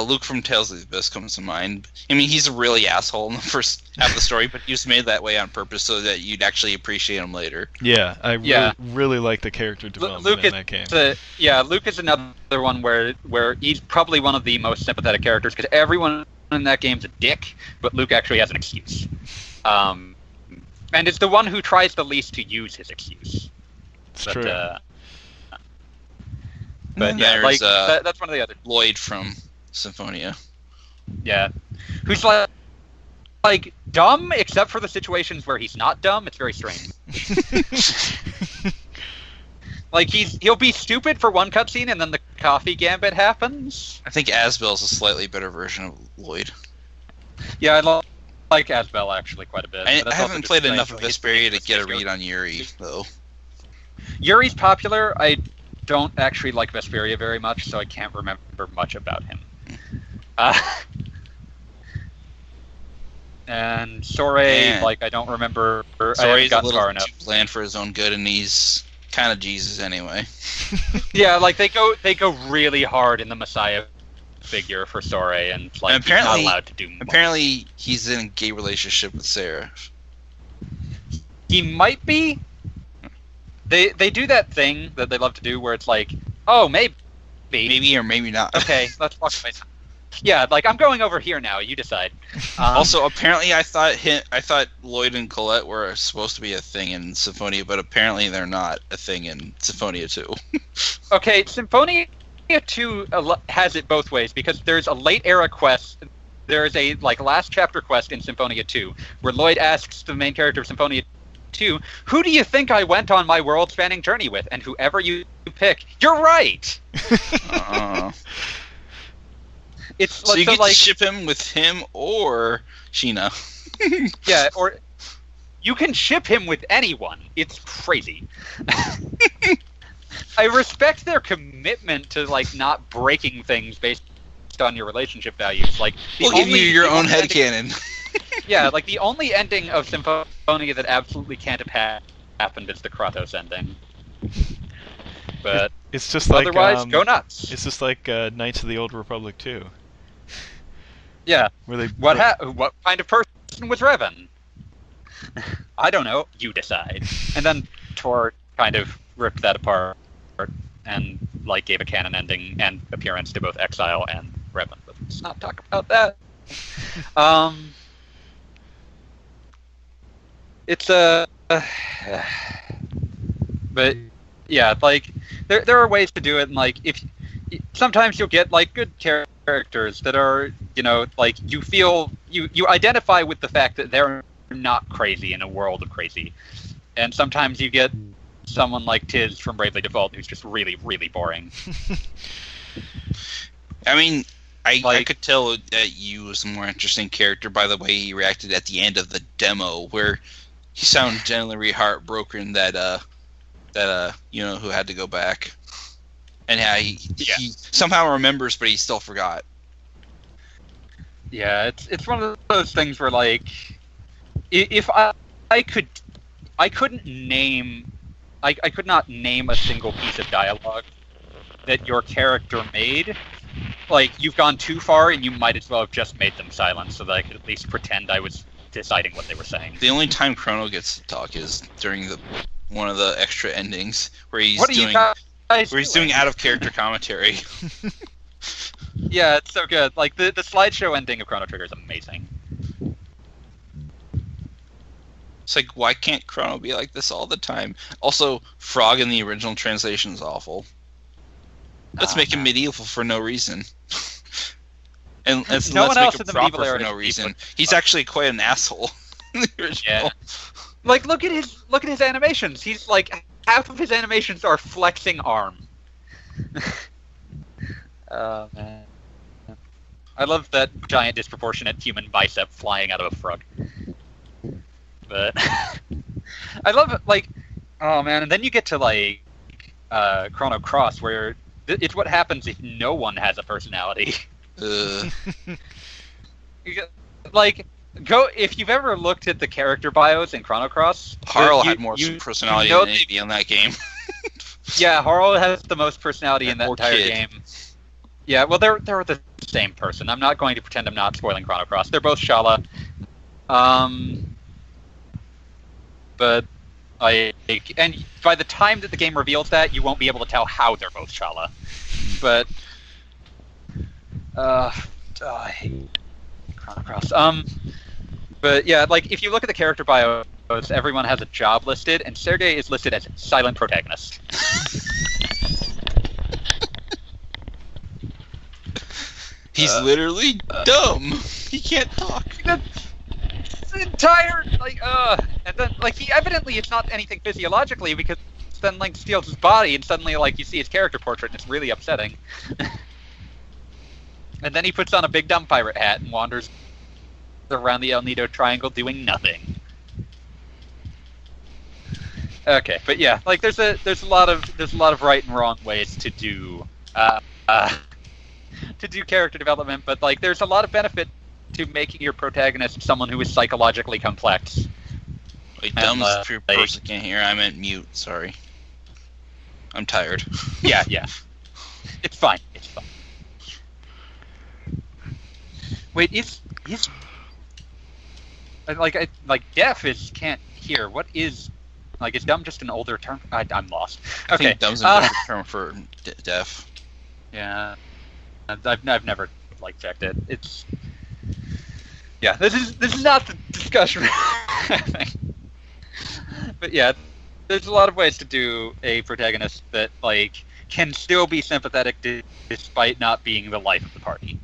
Luke from Tales of the Abyss comes to mind. I mean, he's a really asshole in the first half of the story, but he was made that way on purpose so that you'd actually appreciate him later. Yeah, I really like the character development Luke in that game. Yeah, Luke is another one where he's probably one of the most sympathetic characters, because everyone in that game's a dick, but Luke actually has an excuse. And it's the one who tries the least to use his excuse. That's true. But yeah, like, that's one of the other. Lloyd from Symphonia. Yeah. Who's like dumb, except for the situations where he's not dumb. It's very strange. Like, he'll be stupid for one cutscene, and then the coffee gambit happens. I think Asbel's a slightly better version of Lloyd. Yeah, I like Asbel, actually, quite a bit. I haven't played enough of Vesperia to get a read on Yuri, though. Yuri's popular. I don't actually like Vesperia very much, so I can't remember much about him. And Soray, like, I don't remember. Soray's a little too bland for his own good, and he's kind of Jesus anyway. Yeah, like, they go really hard in the Messiah figure for Soray, and like, and he's not allowed to do much. Apparently, he's in a gay relationship with Sarah. He might be. They do that thing that they love to do where it's like, oh, maybe or maybe not. Okay, let's walk away. Yeah, like, I'm going over here now. You decide. Also, apparently, I thought Lloyd and Colette were supposed to be a thing in Symphonia, but apparently they're not a thing in Symphonia 2. Okay, Symphonia 2 has it both ways, because there's a late era quest. There is a last chapter quest in Symphonia 2 where Lloyd asks the main character of Symphonia 2, who do you think I went on my world-spanning journey with? And whoever you pick, you're right! So you get to ship him with him or Sheena. Yeah, or you can ship him with anyone. It's crazy. I respect their commitment to not breaking things based on your relationship values. Like, we'll give you your own headcanon. Yeah, like, the only ending of Symphonia that absolutely can't have happened is the Kratos ending. But it's just like, otherwise, go nuts. It's just like Knights of the Old Republic 2. Yeah. What kind of person was Revan? I don't know. You decide. And then Tor kind of ripped that apart and gave a canon ending and appearance to both Exile and Revan. But let's not talk about that. It's a... But, yeah, there are ways to do it, and, if... Sometimes you'll get, good characters that are, you feel... You identify with the fact that they're not crazy in a world of crazy. And sometimes you get someone like Tiz from Bravely Default who's just really, really boring. I mean... I could tell that you was a more interesting character by the way he reacted at the end of the demo, where he sounded genuinely heartbroken that who had to go back, and how he somehow remembers, but he still forgot. Yeah, it's one of those things where if I could not name a single piece of dialogue that your character made. You've gone too far, and you might as well have just made them silent so that I could at least pretend I was deciding what they were saying. The only time Chrono gets to talk is during one of the extra endings where he's doing out of character commentary. Yeah, it's so good. The slideshow ending of Chrono Trigger is amazing. It's why can't Chrono be like this all the time? Also, Frog in the original translation is awful. Let's make him medieval for no reason. And let's make him proper for no reason. He's actually quite an asshole in the original. Yeah. Look at his animations. He's half of his animations are flexing arm. Oh, man. I love that giant disproportionate human bicep flying out of a frog. But I love it, like, oh, man. And then you get to, like, Chrono Cross, where it's what happens if no one has a personality. Like, go if you've ever looked at the character bios in Chrono Cross, Harl had more personality than anybody in that game. Yeah, Harl has the most personality in that entire game. Yeah, well, they're the same person. I'm not going to pretend I'm not spoiling Chrono Cross. They're both Shala. But and by the time that the game reveals that, you won't be able to tell how they're both Shala. But I hate Chrono Cross. But yeah, like if you look at the character bios, everyone has a job listed, and Sergei is listed as silent protagonist. He's literally dumb. He can't talk. That's the entire, like, and then, like, he evidently it's not anything physiologically, because then Link steals his body, and suddenly, like, you see his character portrait, and it's really upsetting. And then he puts on a big dumb pirate hat and wanders around the El Nido Triangle doing nothing. Okay, but yeah, like, there's a lot of right and wrong ways to do character development, but like there's a lot of benefit to making your protagonist someone who is psychologically complex. Wait, dumb if your person can't hear. I meant mute. Sorry, I'm tired. Yeah, it's fine. It's fine. Wait, is like deaf is can't hear. What is like is dumb just an older term? I'm lost. Okay, I think dumb's an older term for deaf. Yeah. I've never like checked it. It's yeah. This is not the discussion. But yeah, there's a lot of ways to do a protagonist that like can still be sympathetic despite not being the life of the party.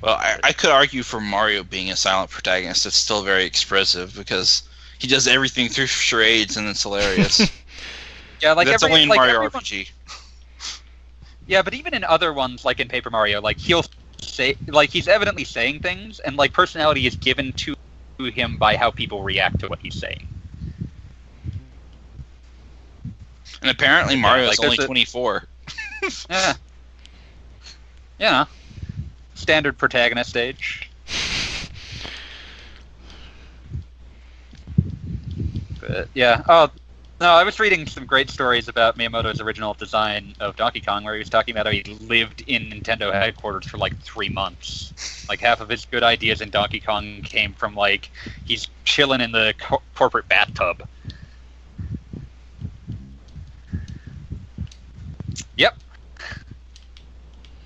Well, I could argue for Mario being a silent protagonist. It's still very expressive because he does everything through charades, and it's hilarious. Yeah, like that's only in like Mario RPG. Yeah, but even in other ones, like in Paper Mario, like he'll say, like he's evidently saying things, and like personality is given to him by how people react to what he's saying. And apparently, Mario is only 24. Yeah. Yeah. Standard protagonist age. But yeah. Oh. No, I was reading some great stories about Miyamoto's original design of Donkey Kong, where he was talking about how he lived in Nintendo headquarters for, like, 3 months. Like, half of his good ideas in Donkey Kong came from, like, he's chilling in the corporate bathtub. Yep.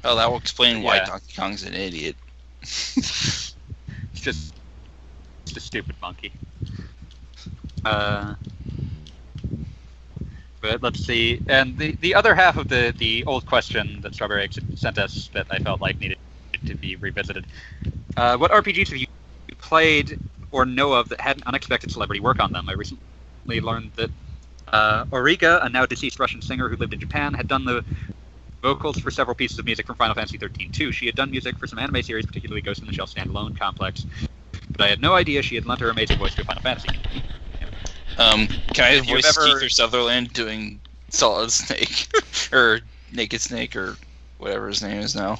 Oh, that will explain why Donkey Kong's an idiot. It's just a stupid monkey. But let's see, and the other half of the old question that Strawberry Eggs sent us that I felt like needed to be revisited. What RPGs have you played or know of that had an unexpected celebrity work on them? I recently learned that Auriga, a now deceased Russian singer who lived in Japan, had done the vocals for several pieces of music from Final Fantasy XIII too. She had done music for some anime series, particularly Ghost in the Shell Standalone Complex, but I had no idea she had lent her amazing voice to Final Fantasy. Can I voice Keith Sutherland doing Solid Snake or Naked Snake or whatever his name is now?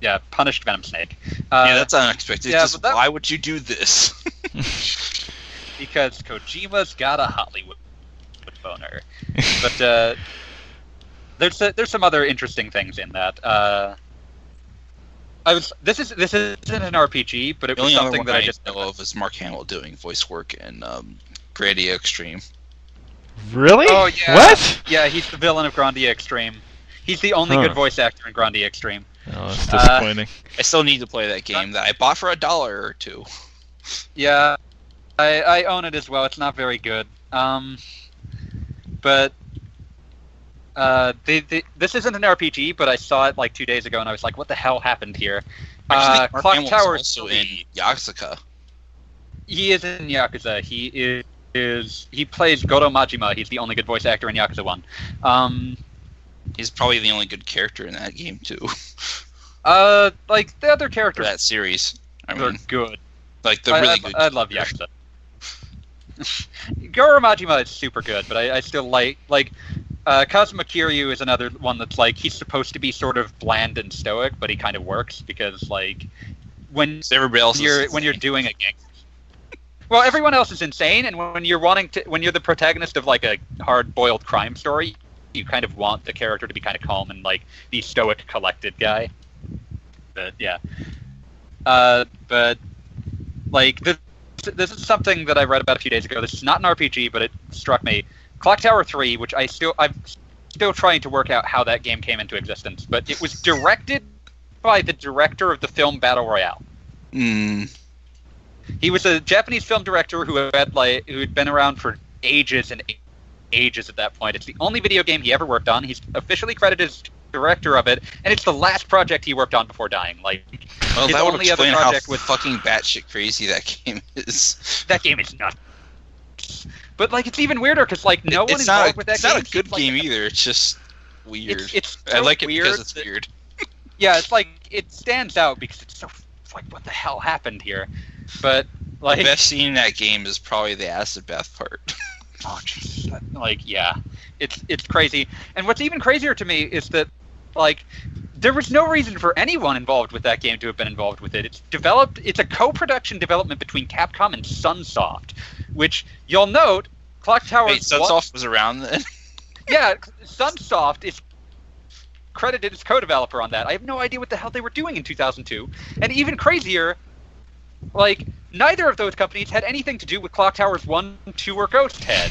Yeah, Punished Venom Snake. Yeah, that's unexpected. Yeah, just, why would you do this? Because Kojima's got a Hollywood boner. But there's some other interesting things in that. This isn't an RPG, but it was something that I just know of is Mark Hamill doing voice work in Grandia Extreme. Really? Oh yeah. What? Yeah, he's the villain of Grandia Extreme. He's the only good voice actor in Grandia Extreme. Oh, that's disappointing. I still need to play that game that I bought for $1 or $2. Yeah, I own it as well. It's not very good. But. This isn't an RPG, but I saw it like 2 days ago, and I was like, "What the hell happened here?" Clock Tower is also in Yakuza. He is in Yakuza. He plays Goro Majima. He's the only good voice actor in Yakuza 1. He's probably the only good character in that game too. Like the other characters for that series, I mean, good. Like the really good. I love Yakuza. Goro Majima is super good, but I still like Kazuma Kiryu is another one that's like he's supposed to be sort of bland and stoic, but he kind of works because like when you're doing a game. Well, everyone else is insane, and when you're the protagonist of like a hard-boiled crime story, you kind of want the character to be kind of calm and like the stoic, collected guy. But yeah, but like this is something that I read about a few days ago. This is not an RPG, but it struck me. Clock Tower 3, which I'm still trying to work out how that game came into existence, but it was directed by the director of the film Battle Royale. He was a Japanese film director who had been around for ages and ages at that point. It's the only video game he ever worked on. He's officially credited as director of it, and it's the last project he worked on before dying. Like, well, that would explain how fucking batshit crazy that game is. That game is nuts. But like, it's even weirder because like no one involved with that game. It's not a good game either. It's just weird. It's so I like it because it's weird. Yeah, it's like it stands out because it's so like what the hell happened here. But like the best scene in that game is probably the acid bath part. Oh jeez, like yeah, it's crazy. And what's even crazier to me is that like there was no reason for anyone involved with that game to have been involved with it. It's a co-production development between Capcom and Sunsoft, which you'll note Clock Tower. Wait, Sunsoft was around then. Yeah, Sunsoft is credited as co-developer on that. I have no idea what the hell they were doing in 2002. And even crazier, like, neither of those companies had anything to do with Clock Towers 1, 2, or Ghost Head.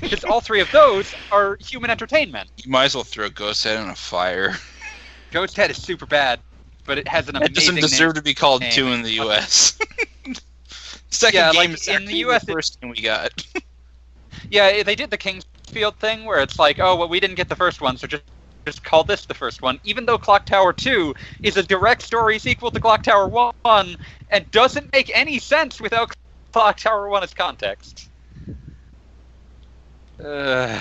Because all three of those are Human Entertainment. You might as well throw Ghost Head on a fire. Ghost Head is super bad, but it has an amazing name. It doesn't deserve to be called 2 in the U.S. Second game is in the US, the first game we got. Yeah, they did the Kingsfield thing where it's like, oh, well, we didn't get the first one, so just call this the first one, even though Clock Tower 2 is a direct story sequel to Clock Tower 1 and doesn't make any sense without Clock Tower 1 as context. Video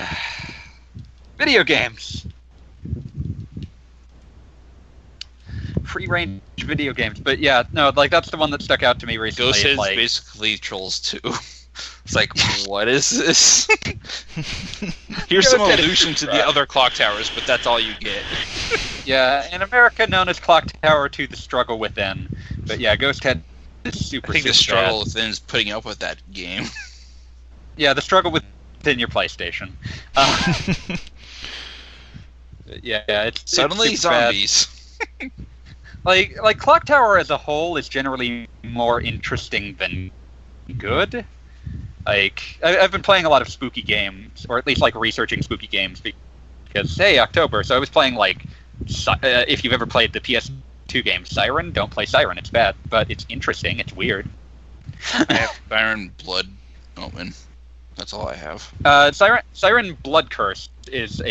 games. Free-range video games. But yeah, no, like that's the one that stuck out to me recently. Ghost Head's like, basically Trolls 2. It's like, what is this? Here's some allusion to the other Clock Towers, but that's all you get. Yeah, in America known as Clock Tower 2, The Struggle Within. But yeah, Ghost Head is super, I think super The Struggle bad. Within is putting up with that game. Yeah, The Struggle Within your PlayStation. Yeah, it's suddenly it's zombies. Bad. Like Clock Tower as a whole is generally more interesting than good. Like, I've been playing a lot of spooky games, or at least, like, researching spooky games, because, hey, October, so I was playing, like, if you've ever played the PS2 game Siren, don't play Siren, it's bad, but it's interesting, it's weird. I have Siren Blood Omen. That's all I have. Siren Blood Curse is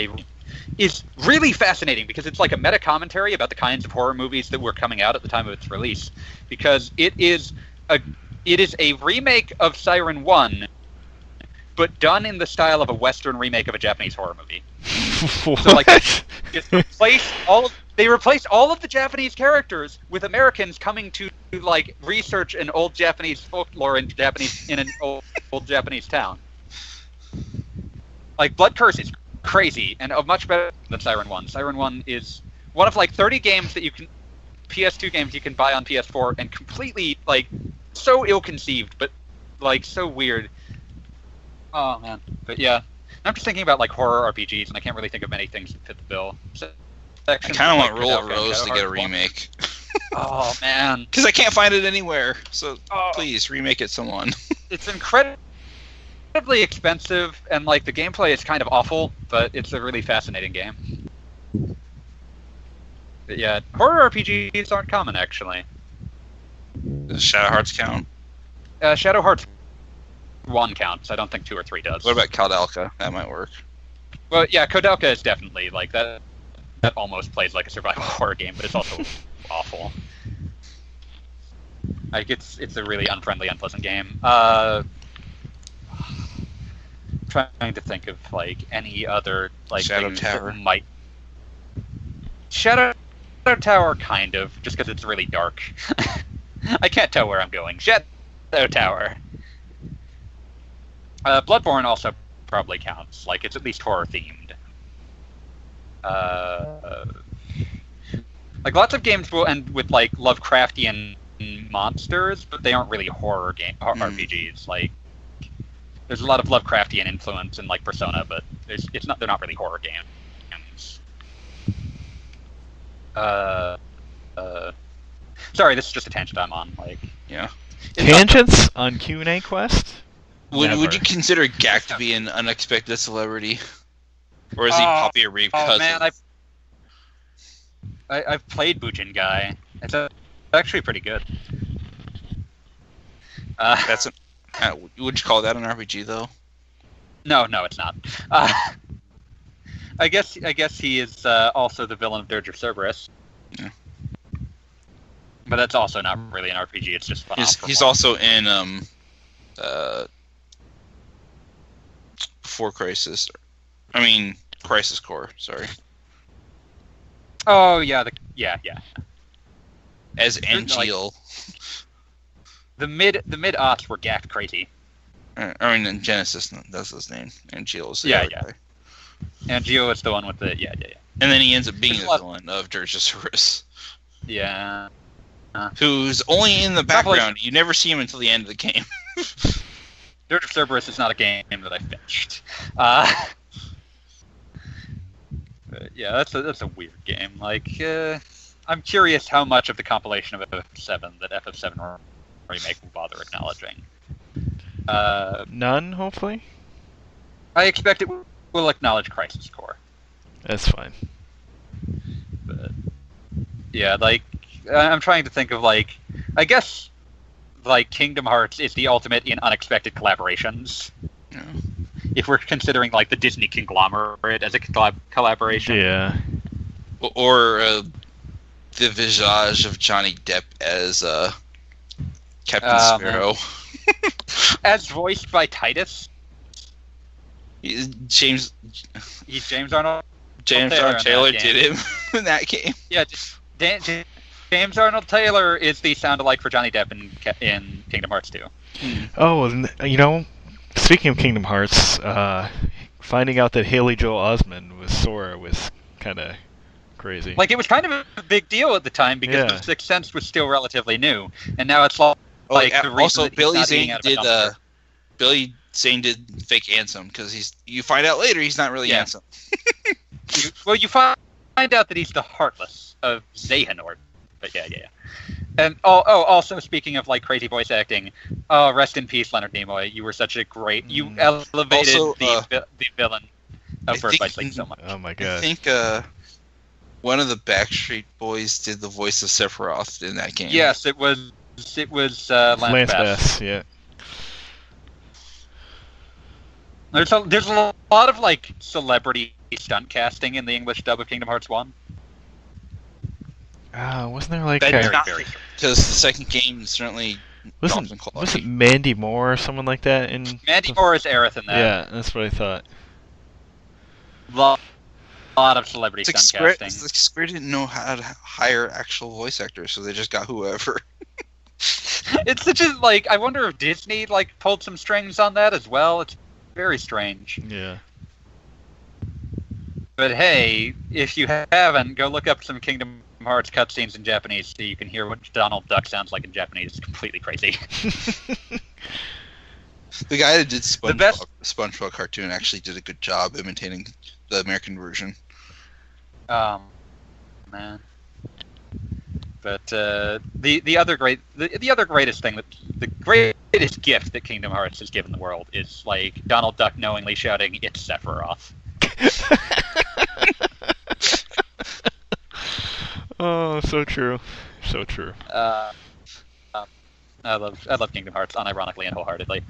really fascinating, because it's, like, a meta-commentary about the kinds of horror movies that were coming out at the time of its release, because it is a remake of Siren 1, but done in the style of a Western remake of a Japanese horror movie. What? So, like, they replaced all of the Japanese characters with Americans coming to, like, research an old Japanese folklore in an old Japanese town. Like, Blood Curse is crazy and much better than Siren 1. Siren 1 is one of, like, 30 games that you can... PS2 games you can buy on PS4 and completely, like... so ill-conceived, but like so weird. Oh man, but yeah, I'm just thinking about like horror RPGs, and I can't really think of many things that fit the bill. So, I kind of want Rule of Rose to get a remake. Oh man, because I can't find it anywhere. So please remake it, someone. It's incredibly expensive, and like the gameplay is kind of awful, but it's a really fascinating game. But yeah, horror RPGs aren't common actually. Does Shadow Hearts count? Shadow Hearts 1 counts. I don't think 2 or 3 does. What about Kodelka? That might work. Well, yeah, Kodelka is definitely, like, that almost plays like a survival horror game, but it's also awful. Like, it's a really unfriendly, unpleasant game. I'm trying to think of, like, any other, like, Shadow Tower. That might... Shadow Tower, kind of, just because it's really dark. I can't tell where I'm going. Shadow Tower. Bloodborne also probably counts. Like, it's at least horror-themed. Like, lots of games will end with, like, Lovecraftian monsters, but they aren't really horror game RPGs. Like, there's a lot of Lovecraftian influence in, like, Persona, but it's not. They're not really horror games. Sorry, this is just a tangent I'm on. Like, yeah. Tangents on Q&A Quest? Would you consider Gak to be an unexpected celebrity? Or is he Poppy or Reeve cousin? Oh man, I've played Bujingai. It's actually pretty good. That's a, would you call that an RPG though? No, it's not. I guess he is also the villain of Dirge of Cerberus. Yeah. But that's also not really an RPG. It's just fun. He's also in Before Crisis. I mean, Crisis Core, sorry. Oh, yeah, yeah. As Angeal. The mid-aughts were Gak crazy. I mean, in Genesis, that's his name. Angeal is the other guy. Angeal is the one with the... Yeah. And then he ends up being the villain of Dirge of Cerberus. Yeah. Who's only in the background. You never see him until the end of the game. Dirge of Cerberus is not a game that I finished. Yeah, that's a weird game. Like, I'm curious how much of the compilation of FF7 that FF7 Remake will bother acknowledging. None, hopefully? I expect it will acknowledge Crisis Core. That's fine. But, yeah, like, I'm trying to think of, like, I guess, like, Kingdom Hearts is the ultimate in unexpected collaborations. Yeah. If we're considering, like, the Disney conglomerate as a collaboration. Yeah. Or the visage of Johnny Depp as Captain Sparrow. As voiced by Titus. He's James Arnold James Arnold Taylor did him in that game. Yeah, James Arnold Taylor is the sound-alike for Johnny Depp in Kingdom Hearts 2. Oh, you know... Speaking of Kingdom Hearts, finding out that Haley Joel Osment was Sora was kind of crazy. Like, it was kind of a big deal at the time because The Sixth Sense was still relatively new, and now it's like the reason. Also, Billy Zane did fake Ansem because you find out later he's not really Ansem. You find out that he's the Heartless of Xehanort, but yeah. And also speaking of like crazy voice acting, rest in peace, Leonard Nimoy. You were such a great. You elevated also, the villain of Birth by Sleep so much. Oh my god! I think one of the Backstreet Boys did the voice of Sephiroth in that game. Yes, it was. It was Lance Bass. Yeah. There's a lot of like celebrity stunt casting in the English dub of Kingdom Hearts 1. Wasn't there like because the second game certainly wasn't Mandy Moore or someone like that in Mandy Moore is Aerith in that. Yeah, that's what I thought. Lot of celebrity stunt casting. Square didn't know how to hire actual voice actors, so they just got whoever. It's such a like. I wonder if Disney like pulled some strings on that as well. It's very strange. Yeah. But hey, if you haven't, go look up some Kingdom Hearts cutscenes in Japanese so you can hear what Donald Duck sounds like in Japanese. It's completely crazy. The guy that did SpongeBob cartoon actually did a good job imitating the American version. Man. But the greatest gift that Kingdom Hearts has given the world is like Donald Duck knowingly shouting, "It's Sephiroth." Oh, so true. I love Kingdom Hearts, unironically and wholeheartedly.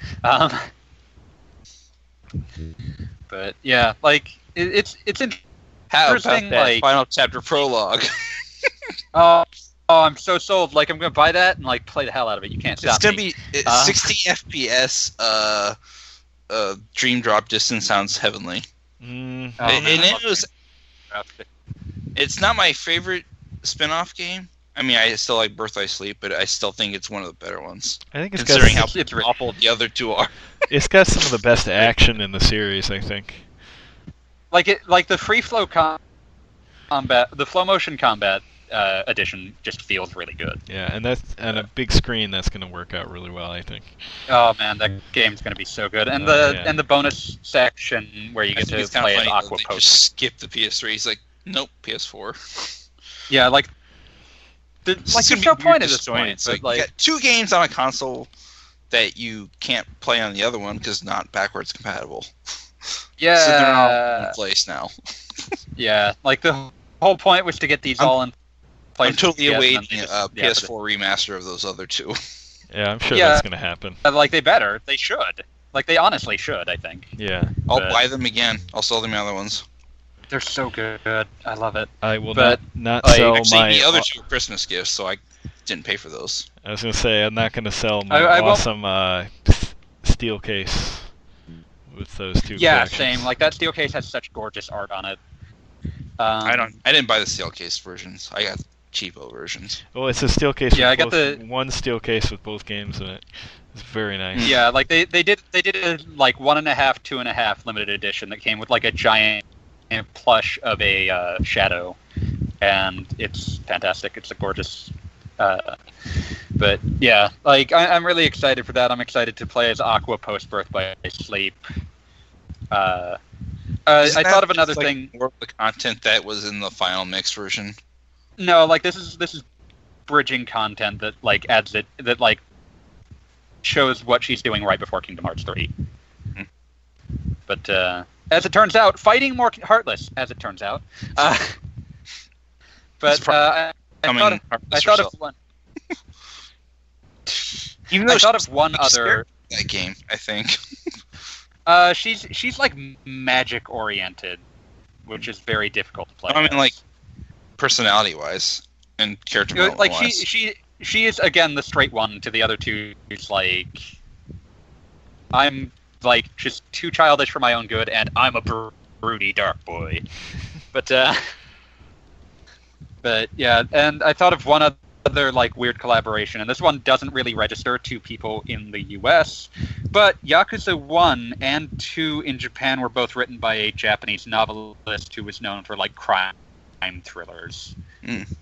But yeah, like it's interesting. How about that like, final chapter prologue? I'm so sold. Like I'm gonna buy that and like play the hell out of it. You can't stop me. It's gonna be 60 FPS. Dream Drop Distance sounds heavenly. Mm-hmm. And it was. It's not my favorite spin-off game. I mean, I still like Birth by Sleep, but I still think it's one of the better ones. I think it's considering how awful the other two are. It's got some of the best action in the series, I think. Like the free flow combat, the flow motion combat edition just feels really good. Yeah, and that's on a big screen. That's going to work out really well, I think. Oh man, that game's going to be so good. And the bonus section where you get to play an Aqua Post. Just skip the PS3. He's like, nope, PS4. Yeah, like. There's no point at this point. It's like, you got two games on a console that you can't play on the other one because not backwards compatible. Yeah, so they're all in place now. Yeah, like the whole point was to get these all in place. I'm totally awaiting a PS4 remaster of those other two. Yeah, I'm sure that's going to happen. Like they better, they should. Like they honestly should, I think. Yeah, I'll buy them again. I'll sell them the other ones. They're so good. I love it. I will not sell my... The other two are Christmas gifts, so I didn't pay for those. I was going to say, I'm not going to sell my awesome steel case with those two. Yeah, same. Like, that steel case has such gorgeous art on it. I didn't buy the steel case versions. I got cheapo versions. Well, it's a steel case with one steel case with both games in it. It's very nice. Yeah, like, they did a, like, 1.5, 2.5 limited edition that came with, like, a giant... and plush of a shadow, and it's fantastic. It's a gorgeous, but yeah, like I'm really excited for that. I'm excited to play as Aqua post Birth by Sleep. I thought of another thing. More of the content that was in the final mix version. No, like this is bridging content that like adds it that like shows what she's doing right before Kingdom Hearts 3. Mm-hmm. But. As it turns out, fighting more heartless. As it turns out, but I thought of one. Even though I thought of one other game, I think. She's like magic oriented, which is very difficult to play. I mean, like personality wise and character wise. Like she is again the straight one to the other two. It's like I'm. Like, just too childish for my own good, and I'm a broody dark boy. But yeah, and I thought of one other, like, weird collaboration, and this one doesn't really register to people in the U.S., but Yakuza 1 and 2 in Japan were both written by a Japanese novelist who was known for, like, crime thrillers. Mm.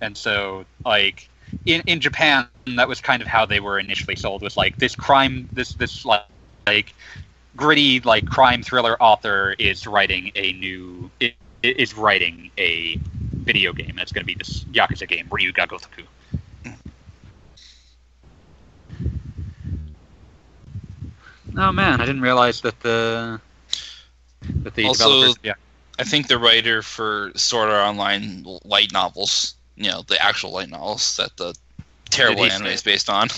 And so, like... In Japan, that was kind of how they were initially sold. Was like this crime, this like gritty like crime thriller author is writing a video game. It's going to be this Yakuza game, Ryuga Gotoku. Oh man, I didn't realize that the developers. Yeah. I think the writer for Sword Art Online light novels. You know, the actual light novels that the terrible anime is based on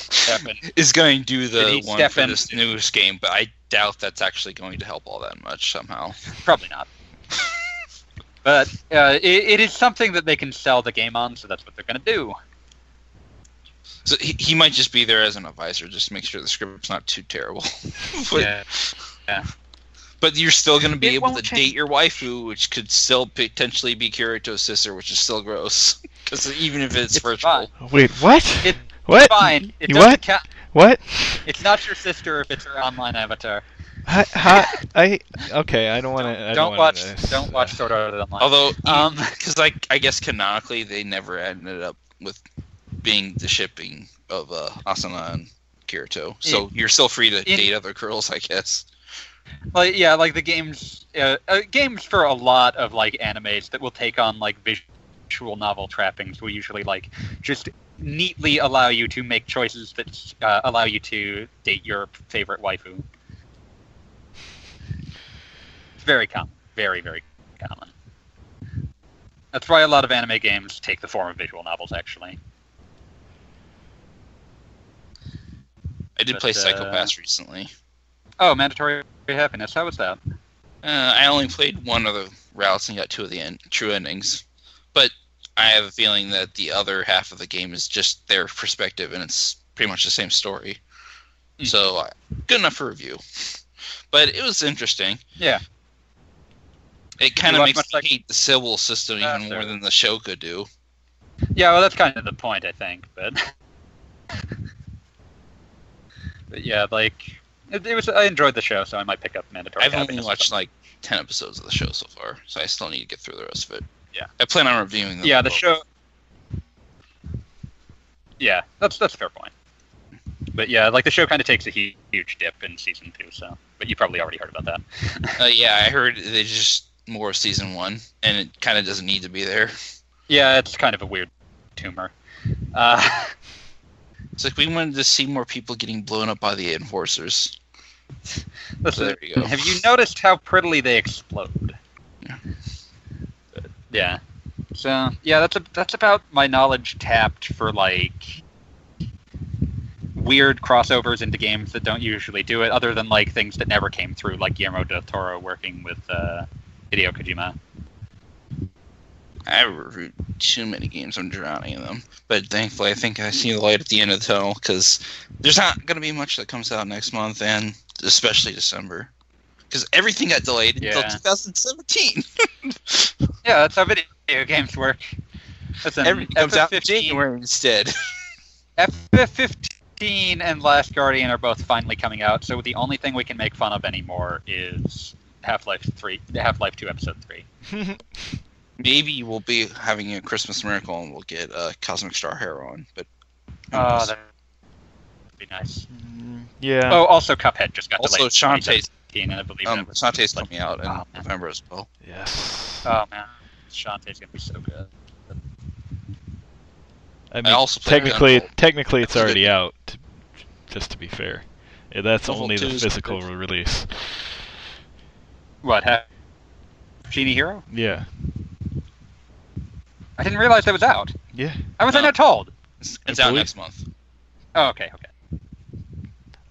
is going to do the one for this newest game, but I doubt that's actually going to help all that much somehow. Probably not. But it is something that they can sell the game on, so that's what they're going to do. So he might just be there as an advisor, just to make sure the script's not too terrible. But, yeah. But you're still going to be able to date your waifu, which could still potentially be Kirito's sister, which is still gross. Because even if it's virtual. Fine. Wait, what? It's fine. It what? What? It's not your sister if it's her online avatar. Okay, I don't want to. Don't watch Sword Art Online. Although, because I guess canonically they never ended up with being the shipping of Asuna and Kirito, so you're still free to date other girls, I guess. Like yeah, like the games for a lot of like animes that will take on like visual. Novel trappings will usually like just neatly allow you to make choices that allow you to date your favorite waifu. It's very common, very very common. That's why a lot of anime games take the form of visual novels. Actually, I did play Psychopaths recently. Oh, Mandatory Happiness! How was that? I only played one of the routes and got two of the true endings, but. I have a feeling that the other half of the game is just their perspective, and it's pretty much the same story. Mm. So, good enough for review. But it was interesting. Yeah. It kind of makes me hate the civil system even more than the show could do. Yeah, well, that's kind of the point, I think. But, but yeah, like it was. I enjoyed the show, so I might pick up Mandatory Happiness. I've only watched like 10 episodes of the show so far, so I still need to get through the rest of it. Yeah, I plan on reviewing them. Yeah, the show. Yeah, that's a fair point. But yeah, like the show kind of takes a huge dip in season 2. So, but you probably already heard about that. Yeah, I heard they just more of season 1, and it kind of doesn't need to be there. Yeah, it's kind of a weird tumor. It's like we wanted to see more people getting blown up by the enforcers. So there you go. Have you noticed how prettily they explode? Yeah. But, yeah. So yeah, that's about my knowledge tapped for like weird crossovers into games that don't usually do it, other than like things that never came through, like Guillermo del Toro working with Hideo Kojima. I reviewed too many games. I'm drowning in them. But thankfully, I think I see the light at the end of the tunnel, because there's not going to be much that comes out next month, and especially December, because everything got delayed until 2017. Yeah, that's how video games work. Everything comes out in January instead. FF15 and Last Guardian are both finally coming out, so the only thing we can make fun of anymore is Half-Life 2 Episode 3. Maybe we'll be having a Christmas miracle and we'll get Cosmic Star Hero on. But that would be nice. Yeah. Oh, also Cuphead just got delayed. Also, Shantae's coming out in November as well. Yeah. Oh, man. Shantae's going to be so good. I mean, technically it's already out, just to be fair. That's only the physical release. What, Genie Hero? Yeah. I didn't realize that was out. Yeah. How was I not told? It's out next month. Oh, okay.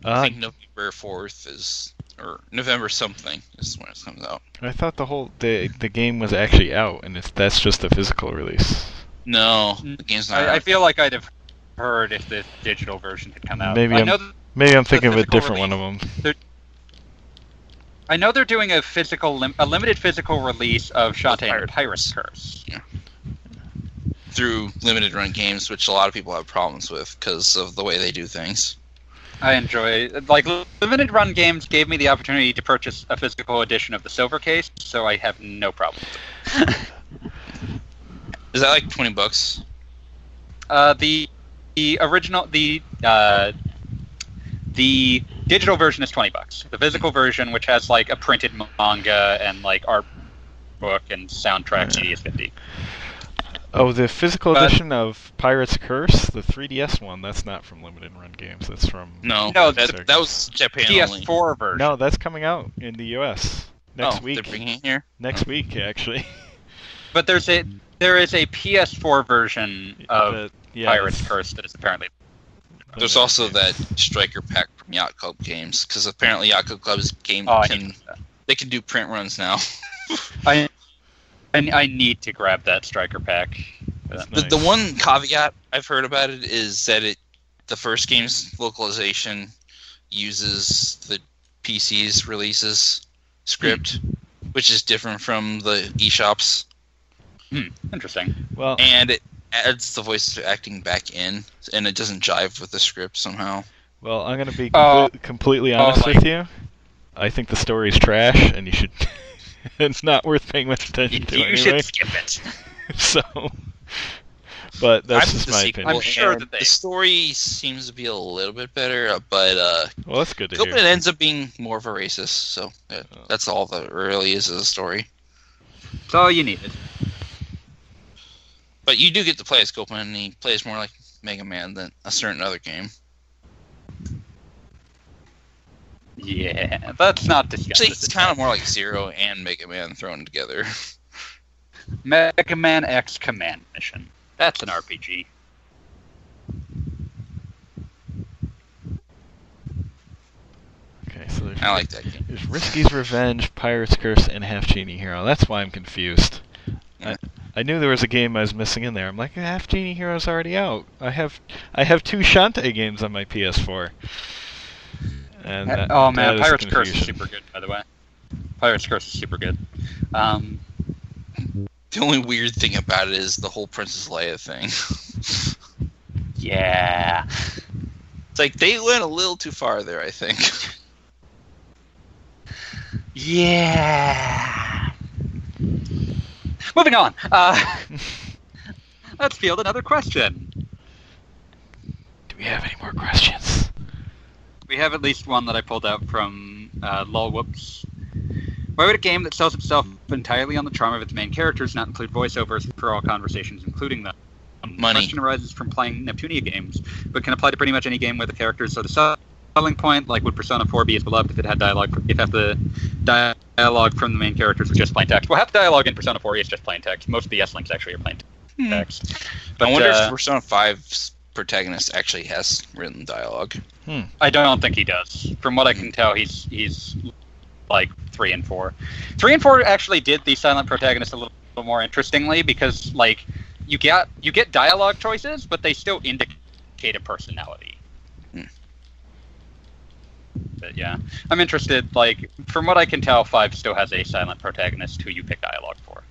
I think November 4th is... or November something is when it comes out. I thought the game was actually out, and that's just a physical release. No, the game's not out. I feel like I'd have heard if the digital version had come out. Maybe I'm thinking of a different one of them. I know they're doing a limited physical release of Shantae and Pirate's Curse. Yeah. Through limited run games, which a lot of people have problems with because of the way they do things. I enjoy limited run games gave me the opportunity to purchase a physical edition of the Silver Case, so I have no problem with it. Is that like $20? The original the digital version is $20. The physical version, which has like a printed manga and like art book and soundtrack CD, is $50. Oh, the physical edition of Pirate's Curse, the 3DS one, that's not from limited run games. That's from that was Japan PS4 only. Version. No, that's coming out in the US next week. They're bringing it here next week, actually. But there is a PS4 version of Pirate's Curse that is apparently. There's also that Striker Pack from Yacht Club Games, because apparently Yacht Club's game they can do print runs now. I need to grab that Striker Pack. The one caveat I've heard about it is that the first game's localization uses the PC's releases script, which is different from the eShops. Interesting. Well, and it adds the voice acting back in, and it doesn't jive with the script somehow. Well, I'm going to be completely honest with you. I think the story's trash, and you should... It's not worth paying much attention to anyway. You should skip it. So, but that's just my opinion. I'm sure that the story seems to be a little bit better, but well, that's good to hear. It ends up being more voracious, so that's all that really is of the story. That's all you needed. But you do get to play as Copeland, and he plays more like Mega Man than a certain other game. Yeah, that's not disgusting. It's kind of more like Zero and Mega Man thrown together. Mega Man X Command Mission. That's an RPG. Okay, so there's... I like that game. There's Risky's Revenge, Pirate's Curse, and Half Genie Hero. That's why I'm confused. Yeah. I knew there was a game I was missing in there. I'm like, Half Genie Hero's already out. I have 2 Shantae games on my PS4. And Pirate's Curse is super good, by the way. Pirate's Curse is super good. The only weird thing about it is the whole Princess Leia thing. Yeah. It's like they went a little too far there, I think. Yeah. Moving on. Let's field another question. Do we have any more questions? We have at least one that I pulled out from LOL Whoops. Why would a game that sells itself entirely on the charm of its main characters not include voiceovers for all conversations, including them? Money. The question arises from playing Neptunia games, but can apply to pretty much any game where the characters are the selling point. Like, would Persona 4 be as beloved if it had dialogue? If half the dialogue from the main characters was just plain text? Well, half the dialogue in Persona 4 is just plain text. Most of the S-Links actually are plain text. But, I wonder if Persona 5's protagonist actually has written dialogue. I don't think he does. From what I can tell, he's like 3 and 4. 3 and 4 actually did the silent protagonist a little more interestingly, because, like, you get dialogue choices, but they still indicate a personality. But yeah, I'm interested, like, from what I can tell, 5 still has a silent protagonist who you pick dialogue for.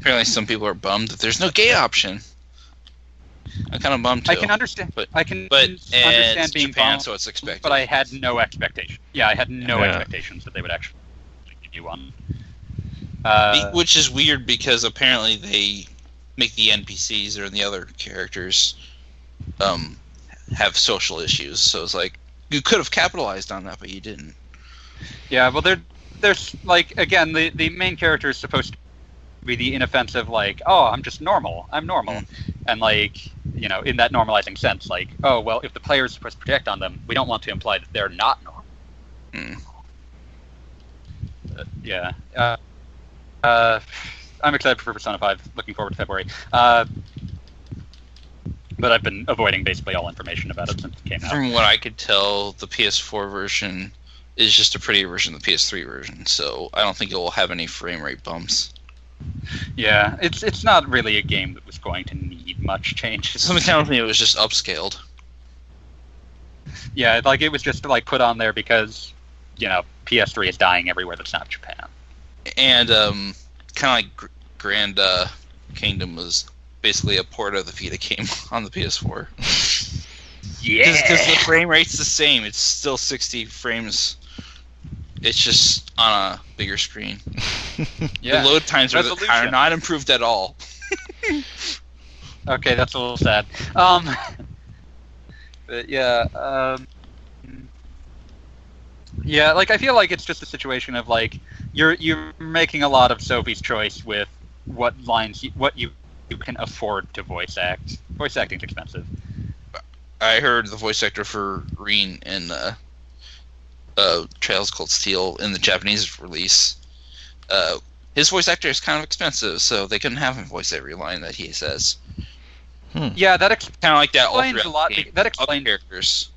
Apparently some people are bummed that there's no gay option. I'm kind of bummed too. I can understand being Japan, bummed, so it's expected. But I had no expectation. Yeah, I had no expectations that they would actually give you one. Which is weird, because apparently they make the NPCs or the other characters have social issues. So it's like, you could have capitalized on that, but you didn't. Yeah, well, there's, like, again, the main character is supposed to be the inoffensive, like, oh, I'm just normal. I'm normal. And, like, you know, in that normalizing sense, like, oh, well, if the players press project on them, we don't want to imply that they're not normal. Yeah. I'm excited for Persona 5. Looking forward to February. But I've been avoiding basically all information about it since it came out. From what I could tell, the PS4 version is just a prettier version of the PS3 version, so I don't think it will have any frame rate bumps. Yeah, it's not really a game that was going to need much change. Something tells me it was just upscaled. Yeah, like, it was just, like, put on there because, you know, PS3 is dying everywhere that's not Japan. And kind of like Grand Kingdom was basically a port of the Vita game on the PS4. Yeah! Because the frame rate's the same. It's still 60 frames. It's just on a bigger screen. Yeah. The load times are not improved at all. Okay, that's a little sad. But yeah. Yeah, like, I feel like it's just a situation of, like, you're making a lot of Sophie's choice with what lines, what you can afford to voice act. Voice acting's expensive. I heard the voice actor for Reen in Trails Cold Steel in the Japanese release. His voice actor is kind of expensive, so they couldn't have him voice every line that he says. Yeah, that kind of like that explains a lot. That explains characters,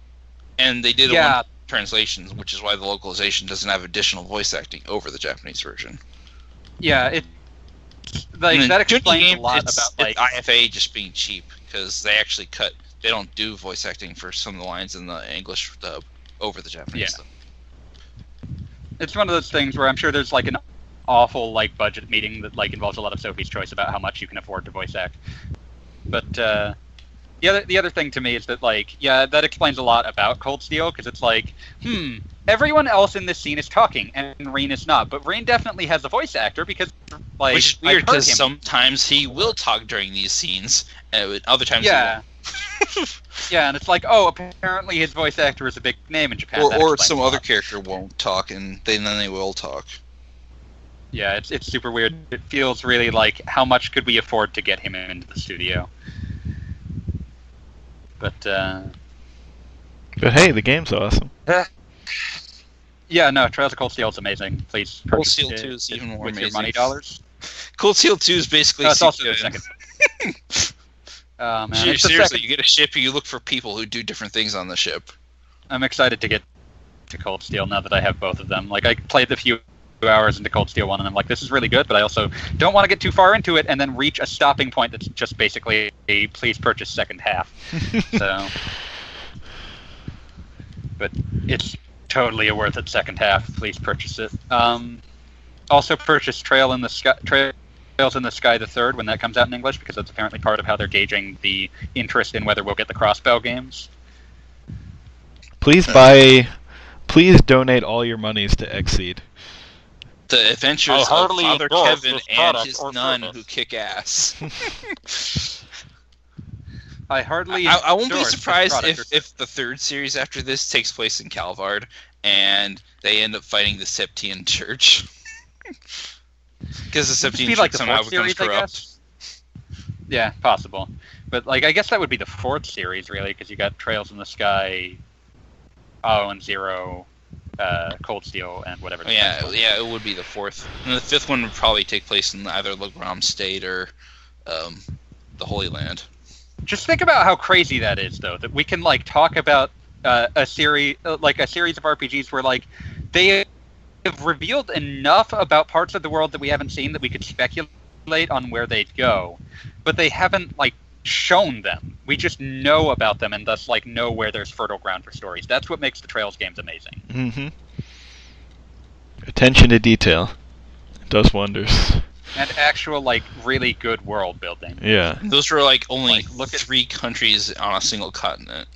and they did a translations, which is why the localization doesn't have additional voice acting over the Japanese version. Yeah, it like that explains a lot about, like, IFA just being cheap, because they actually they don't do voice acting for some of the lines in the English dub over the Japanese dub. It's one of those things where I'm sure there's, like, an awful, like, budget meeting that, like, involves a lot of Sophie's choice about how much you can afford to voice act. But the other thing to me is that, like, yeah, that explains a lot about Cold Steel, because it's like, everyone else in this scene is talking, and Reen is not. But Reen definitely has a voice actor, because, like, which is weird, because sometimes he will talk during these scenes, and other times he won't. Yeah, and it's like, oh, apparently his voice actor is a big name in Japan. Or some other character won't talk, and then they will talk. Yeah, it's super weird. It feels really like, how much could we afford to get him into the studio? But hey, the game's awesome. Yeah, no, Trials of Cold Steel is amazing. Please purchase Cold Steel 2 is even more with amazing. Your money dollars. Cold Steel 2 is basically... No, it's also the second. Oh, man. Seriously, you get a ship and you look for people who do different things on the ship. I'm excited to get to Cold Steel now that I have both of them. Like, I played the few hours into Cold Steel 1 and I'm like, this is really good, but I also don't want to get too far into it and then reach a stopping point that's just basically a please purchase second half. So, but it's totally a worth it second half. Please purchase it. Also purchase Trails in the Sky the Third when that comes out in English, because that's apparently part of how they're gauging the interest in whether we'll get the Crossbow games. Please donate all your monies to Xseed. The Adventures of Father Kevin and his nun who kick ass. I won't be surprised if the third series after this takes place in Calvard and they end up fighting the Septian Church. Because the Septian Church somehow becomes corrupt. Yeah, possible. But I guess that would be the fourth series, really, because you got Trails in the Sky, and Zero, Cold Steel, and whatever. Yeah, it would be the fourth. And the fifth one would probably take place in either Legrand State or the Holy Land. Just think about how crazy that is, though, that we can talk about a series of RPGs where they have revealed enough about parts of the world that we haven't seen that we could speculate on where they'd go, but they haven't shown them. We just know about them and thus know where there's fertile ground for stories. That's what makes the Trails games amazing. Mm-hmm. Attention to detail does wonders. And actual, really good world building. Yeah. Those were, only look at 3 countries on a single continent.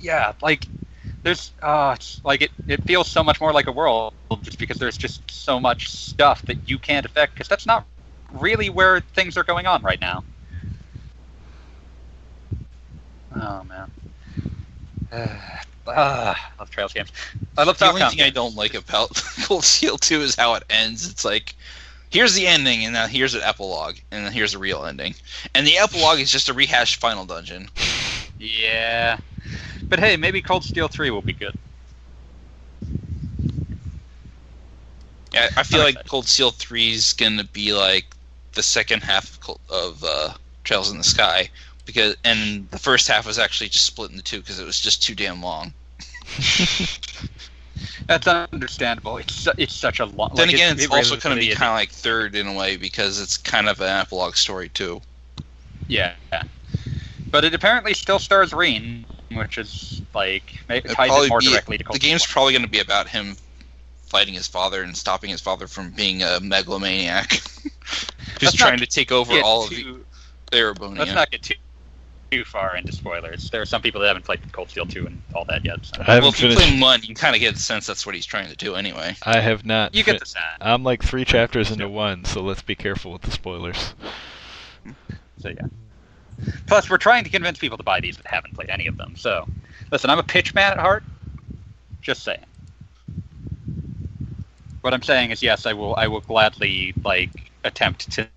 Yeah, there's... it feels so much more like a world just because there's just so much stuff that you can't affect, because that's not really where things are going on right now. Oh, man. I love Trails games. I love Falcom. The only thing I don't like about Cold Steel 2 is how it ends. It's here's the ending, and now here's an epilogue, and then here's a real ending. And the epilogue is just a rehashed final dungeon. Yeah. But hey, maybe Cold Steel 3 will be good. Yeah, I feel Cold Steel 3 is going to be the second half of Trails in the Sky. And the first half was actually just split into 2 because it was just too damn long. That's understandable. It's such a long... Then again, it's also going to be kind of third in a way because it's kind of an epilogue story too. Yeah. But it apparently still stars Reen, which is ties it more directly to Cold Steel. The game's probably going to be about him fighting his father and stopping his father from being a megalomaniac who's trying to take over all of Erebonian. Let's not get too far into spoilers. There are some people that haven't played Cold Steel 2 and all that yet. So. If you play 1, you can kind of get the sense that's what he's trying to do anyway. I have not. You get the sense. I'm 3 chapters into 1, so let's be careful with the spoilers. So yeah. Plus, we're trying to convince people to buy these that haven't played any of them. So, listen, I'm a pitch man at heart. Just saying. What I'm saying is, yes, I will gladly attempt to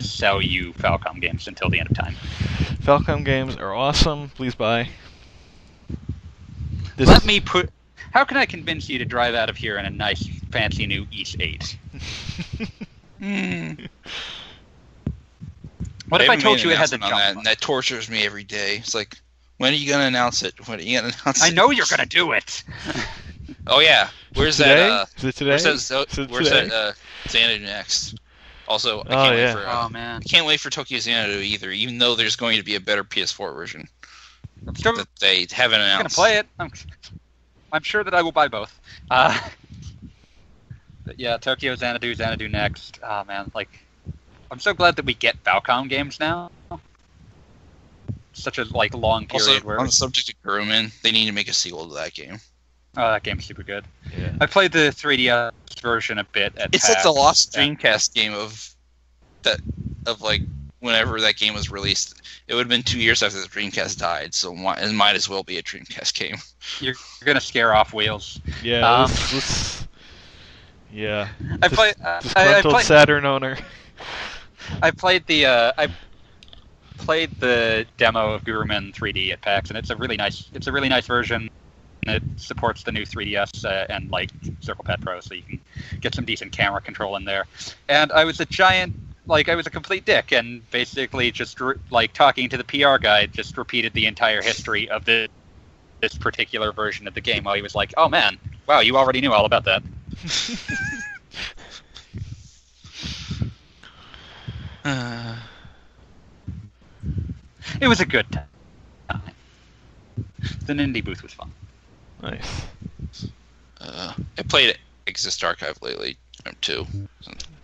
sell you Falcom games until the end of time. Falcom games are awesome. Please buy. How can I convince you to drive out of here in a nice, fancy new East 8? What if I told you it had the jump button? That tortures me every day. It's when are you going to announce it? I know you're going to do it! Oh, yeah. Where's that? Is it today? Where's that Xanadu next? Also, I can't wait for Tokyo Xanadu either, even though there's going to be a better PS4 version that they haven't announced. I'm going to play it. I'm sure that I will buy both. Yeah, Tokyo Xanadu next. Oh, man, I'm so glad that we get Falcom games now. Such a long period. Also, on the subject of Grumman, they need to make a sequel to that game. Oh, that game's super good. Yeah. I played the 3DS version a bit at PAX. It's the lost Dreamcast game of whenever that game was released. It would have been 2 years after the Dreamcast died, so it might as well be a Dreamcast game. You're gonna scare off Wheels. Yeah. Yeah. I played Saturn owner. I played the demo of Guruman 3D at PAX, and it's a really nice version. It supports the new 3DS and CirclePad Pro, so you can get some decent camera control in there. And I was a giant, I was a complete dick, and basically just talking to the PR guy, just repeated the entire history of this particular version of the game while he was like, "Oh man, wow, you already knew all about that." It was a good time. The Nindy booth was fun. Nice. I played Exist Archive lately, too.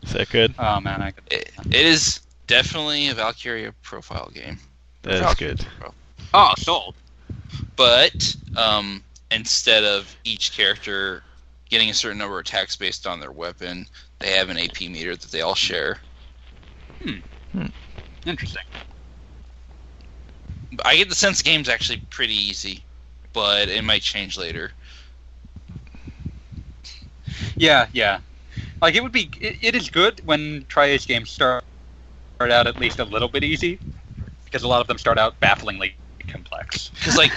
Is that good? Oh, man. It is definitely a Valkyria profile game. That's good. Oh, sold. But instead of each character getting a certain number of attacks based on their weapon, they have an AP meter that they all share. Hmm. Interesting. I get the sense the game's actually pretty easy, but it might change later. Yeah. Like, it would be... It is good when Tri-Ace games start out at least a little bit easy, because a lot of them start out bafflingly complex. Because, like,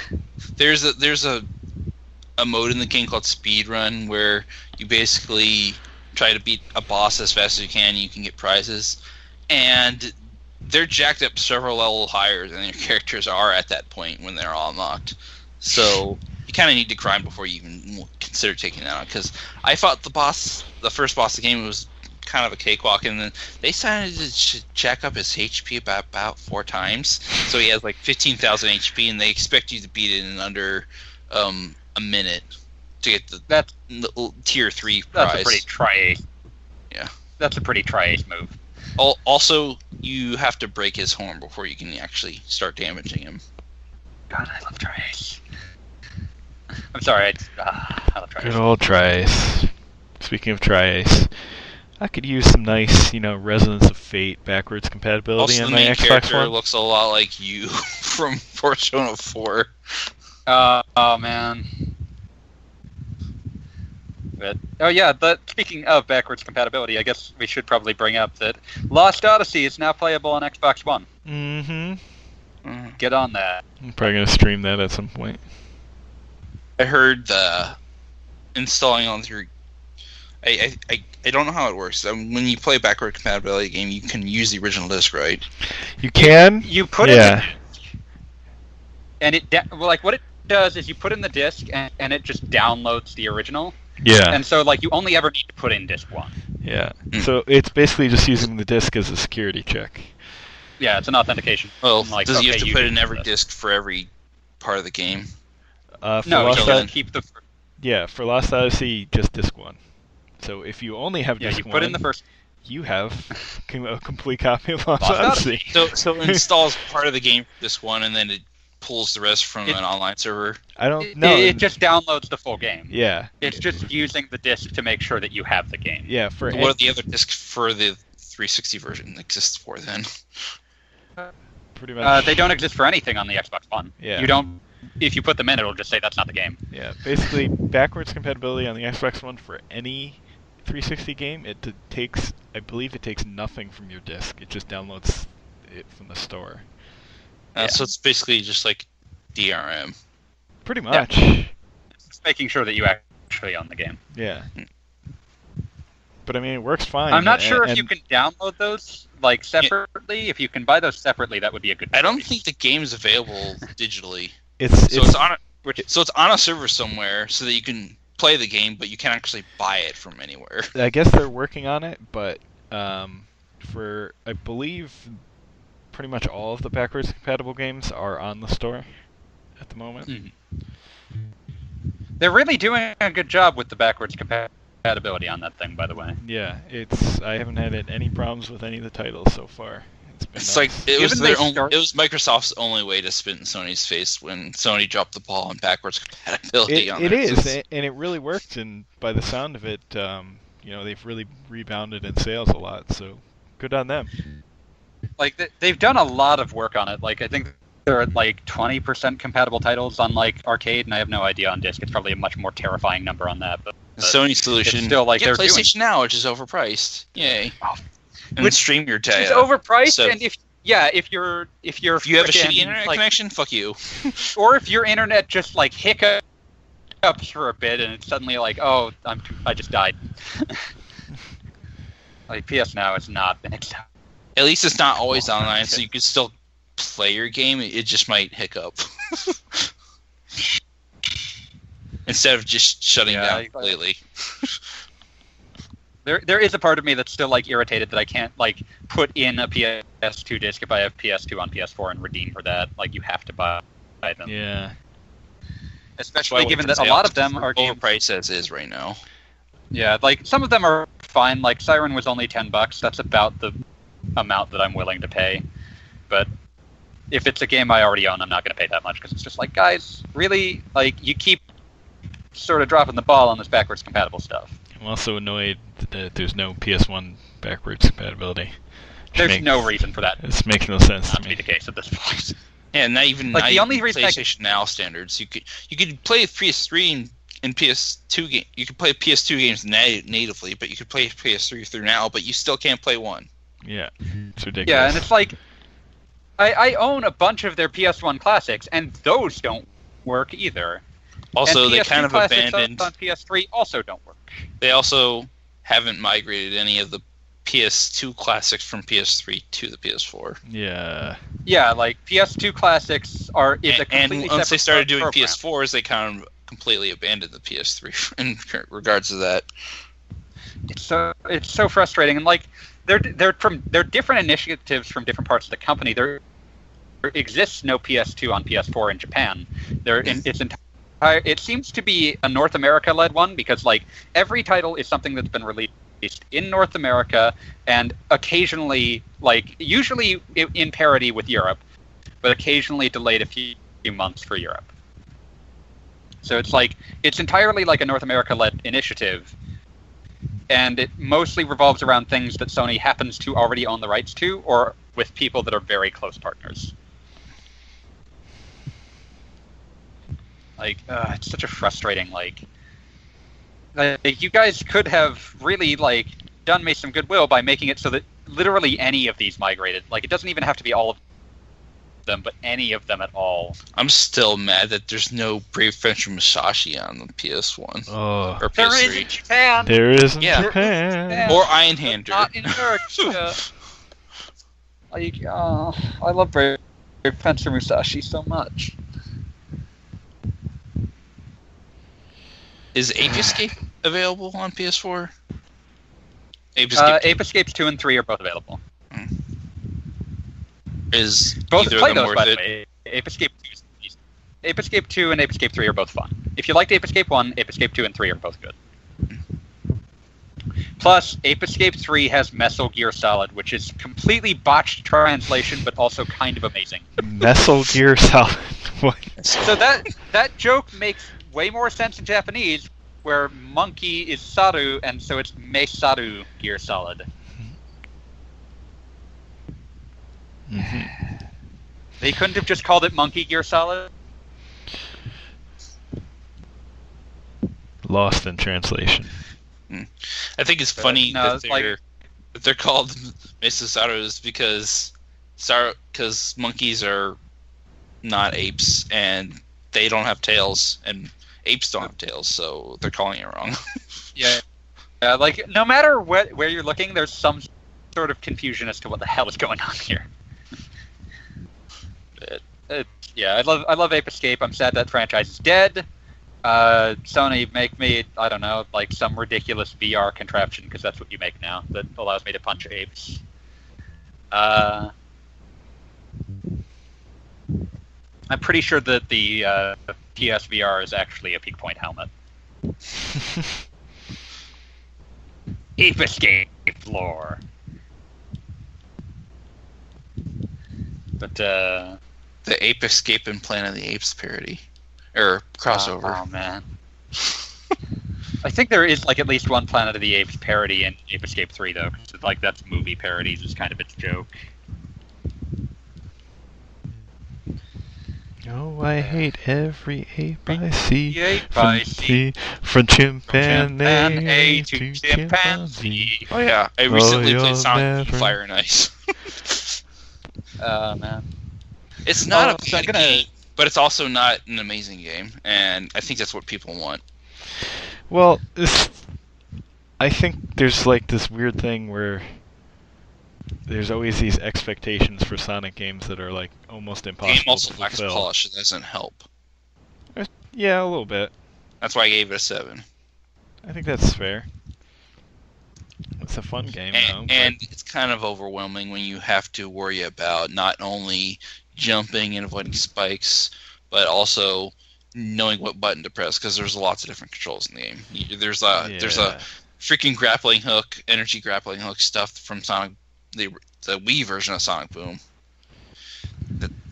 there's a mode in the game called Speedrun, where you basically try to beat a boss as fast as you can, and you can get prizes. And they're jacked up several levels higher than your characters are at that point when they're all unlocked. So you kind of need to grind before you even consider taking that on. Because I thought the first boss of the game was kind of a cakewalk, and then they decided to jack up his HP about 4 times. So he has like 15,000 HP, and they expect you to beat it in under a minute to get the tier 3 prize. That's a pretty Tri-Ace. Yeah. That's a pretty Tri-Ace move. Also, you have to break his horn before you can actually start damaging him. God, I love Tri-Ace. I'm sorry, I love Tri-Ace. Good old Tri-Ace. Speaking of Tri-Ace, I could use some nice, Resonance of Fate backwards compatibility on my Xbox One. Also, the main character looks a lot like you from Persona 4. Oh, man. But, but speaking of backwards compatibility, I guess we should probably bring up that Lost Odyssey is now playable on Xbox One. Mm-hmm. Get on that. I'm probably going to stream that at some point. I heard the installing on your... I don't know how it works. When you play a backward compatibility game, you can use the original disc, right? You can? You put it in the disc. And what it does is you put in the disc, and it just downloads the original. Yeah. And so, you only ever need to put in disc 1. Yeah. So it's basically just using the disc as a security check. Yeah, it's an authentication. Well, does you have to put in every disc for every part of the game? No, you can keep the... Yeah, for Lost Odyssey, just disc 1. So if you only have disc 1... Yeah, you put in the first... You have a complete copy of Lost Odyssey. So it installs part of the game for disc 1, and then it pulls the rest from an online server. I don't know. It just downloads the full game. Yeah. It's just using the disc to make sure that you have the game. Yeah. What are the other discs for the 360 version exists for then? Pretty much. They don't exist for anything on the Xbox One. Yeah. You don't. If you put them in, it'll just say that's not the game. Yeah. Basically, backwards compatibility on the Xbox One for any 360 game. It takes, I believe, nothing from your disc. It just downloads it from the store. So it's basically just like DRM. Pretty much. Yeah. Just making sure that you actually own the game. Yeah. But I mean, it works fine. I'm not sure if you can download those separately. Yeah. If you can buy those separately, that would be a good idea. I don't think the game's available digitally. It's on a server somewhere so that you can play the game, but you can't actually buy it from anywhere. I guess they're working on it, but I believe... pretty much all of the backwards compatible games are on the store at the moment. Mm-hmm. They're really doing a good job with the backwards compatibility on that thing, by the way. Yeah, I haven't had any problems with any of the titles so far. It was Microsoft's only way to spit in Sony's face when Sony dropped the ball on backwards compatibility on it. It really worked, and by the sound of it, they've really rebounded in sales a lot, so good on them. They've done a lot of work on it. I think there are 20% compatible titles on arcade, and I have no idea on disc. It's probably a much more terrifying number on that. But Sony's solution. It's still get PlayStation Now, which is overpriced. Yay! Oh. And stream your data. It's overpriced, so. And if you have a shitty internet connection, fuck you. Or if your internet just hiccups for a bit, and it's suddenly I just died. PS Now is not been accepted. At least it's not always online, so you can still play your game. It just might hiccup. Instead of just shutting down completely. There is a part of me that's still irritated that I can't put in a PS2 disc if I have PS2 on PS4 and redeem for that. You have to buy them. Yeah. Especially given that a lot of them are overpriced as is right now. Yeah, like, some of them are fine. Like, Siren was only $10. That's about the amount that I'm willing to pay. But if it's a game I already own, I'm not going to pay that much, because it's just like, guys, really? Like, you keep sort of dropping the ball on this backwards compatible stuff. I'm also annoyed that there's no PS1 backwards compatibility. There's no reason for that. This makes no sense to me. Not to be the case at this point. Yeah, not even like the only reason PlayStation Now standards. You could play PS3 and PS2 game. You could play PS2 games natively, but you could play PS3 through Now, but you still can't play one. Yeah, it's ridiculous. Yeah, and it's like I own a bunch of their PS1 classics, and those don't work either. Also, they kind of abandoned on PS3. Also, don't work. They also haven't migrated any of the PS2 classics from PS3 to the PS4. Yeah. Yeah, like PS2 classics is a completely separate. And once they started doing program. PS4s, they kind of completely abandoned the PS3 in regards to that. It's so frustrating, and like they're different initiatives from different parts of the company. There exists no PS2 on PS4 in Japan. It seems to be a North America led one, because like every title is something that's been released in North America, and occasionally, like usually in parity with Europe, but occasionally delayed a few months for Europe. So it's like it's entirely like a North America-led initiative, and it mostly revolves around things that Sony happens to already own the rights to, or with people that are very close partners. Like it's such a frustrating you guys could have really, like, done me some goodwill by making it so that literally any of these migrated. Like, it doesn't even have to be all of them, but any of them at all. I'm still mad that there's no Brave Fencer Musashi on the PS1. Oh. Or PS3. There is in Japan! There is in Japan! Or Iron Hander. Not in America. I love Brave Fencer Musashi so much. Is Ape Escape available on PS4? Ape Escapes 2 and 3 are both available. Mm. Is both either of them worth it? Ape Escape 2 and Ape Escape 3 are both fun. If you liked Ape Escape 1, Ape Escape 2 and 3 are both good. Plus, Ape Escape 3 has Metal Gear Solid, which is completely botched translation, but also kind of amazing. Metal Gear Solid? What? So that joke makes way more sense in Japanese, where monkey is Saru, and so it's Mesaru Gear Solid. Mm-hmm. They couldn't have just called it Monkey Gear Solid? Lost in translation. I think it's funny that they're called Mesasaurus because monkeys are not apes, and they don't have tails, and apes don't have tails, so they're calling it wrong. Yeah, like, no matter where you're looking, there's some sort of confusion as to what the hell is going on here. Yeah, I love Ape Escape. I'm sad that franchise is dead. Sony, make me, I don't know, like some ridiculous VR contraption, because that's what you make now, that allows me to punch apes. I'm pretty sure that the PSVR is actually a Peak Point helmet. Ape Escape lore. But, the Ape Escape and Planet of the Apes parody. Or crossover. Oh, man. I think there is, like, at least one Planet of the Apes parody in Ape Escape 3, though. Cause, like, that's movie parodies is kind of its joke. Oh, I hate every ape I see. From chimpanzee to chimpanzee. Oh yeah, I recently played Sonic Fire and Ice. Man, it's not a bad game, but it's also not an amazing game, and I think that's what people want. Well, I think there's like this weird thing where there's always these expectations for Sonic games that are like almost impossible to fulfill. Game also lacks polish. It doesn't help. Yeah, a little bit. That's why I gave it a 7. I think that's fair. It's a fun game, though. And it's kind of overwhelming when you have to worry about not only jumping and avoiding spikes, but also knowing what button to press, because there's lots of different controls in the game. There's a freaking grappling hook, energy grappling hook stuff from Sonic, the Wii version of Sonic Boom.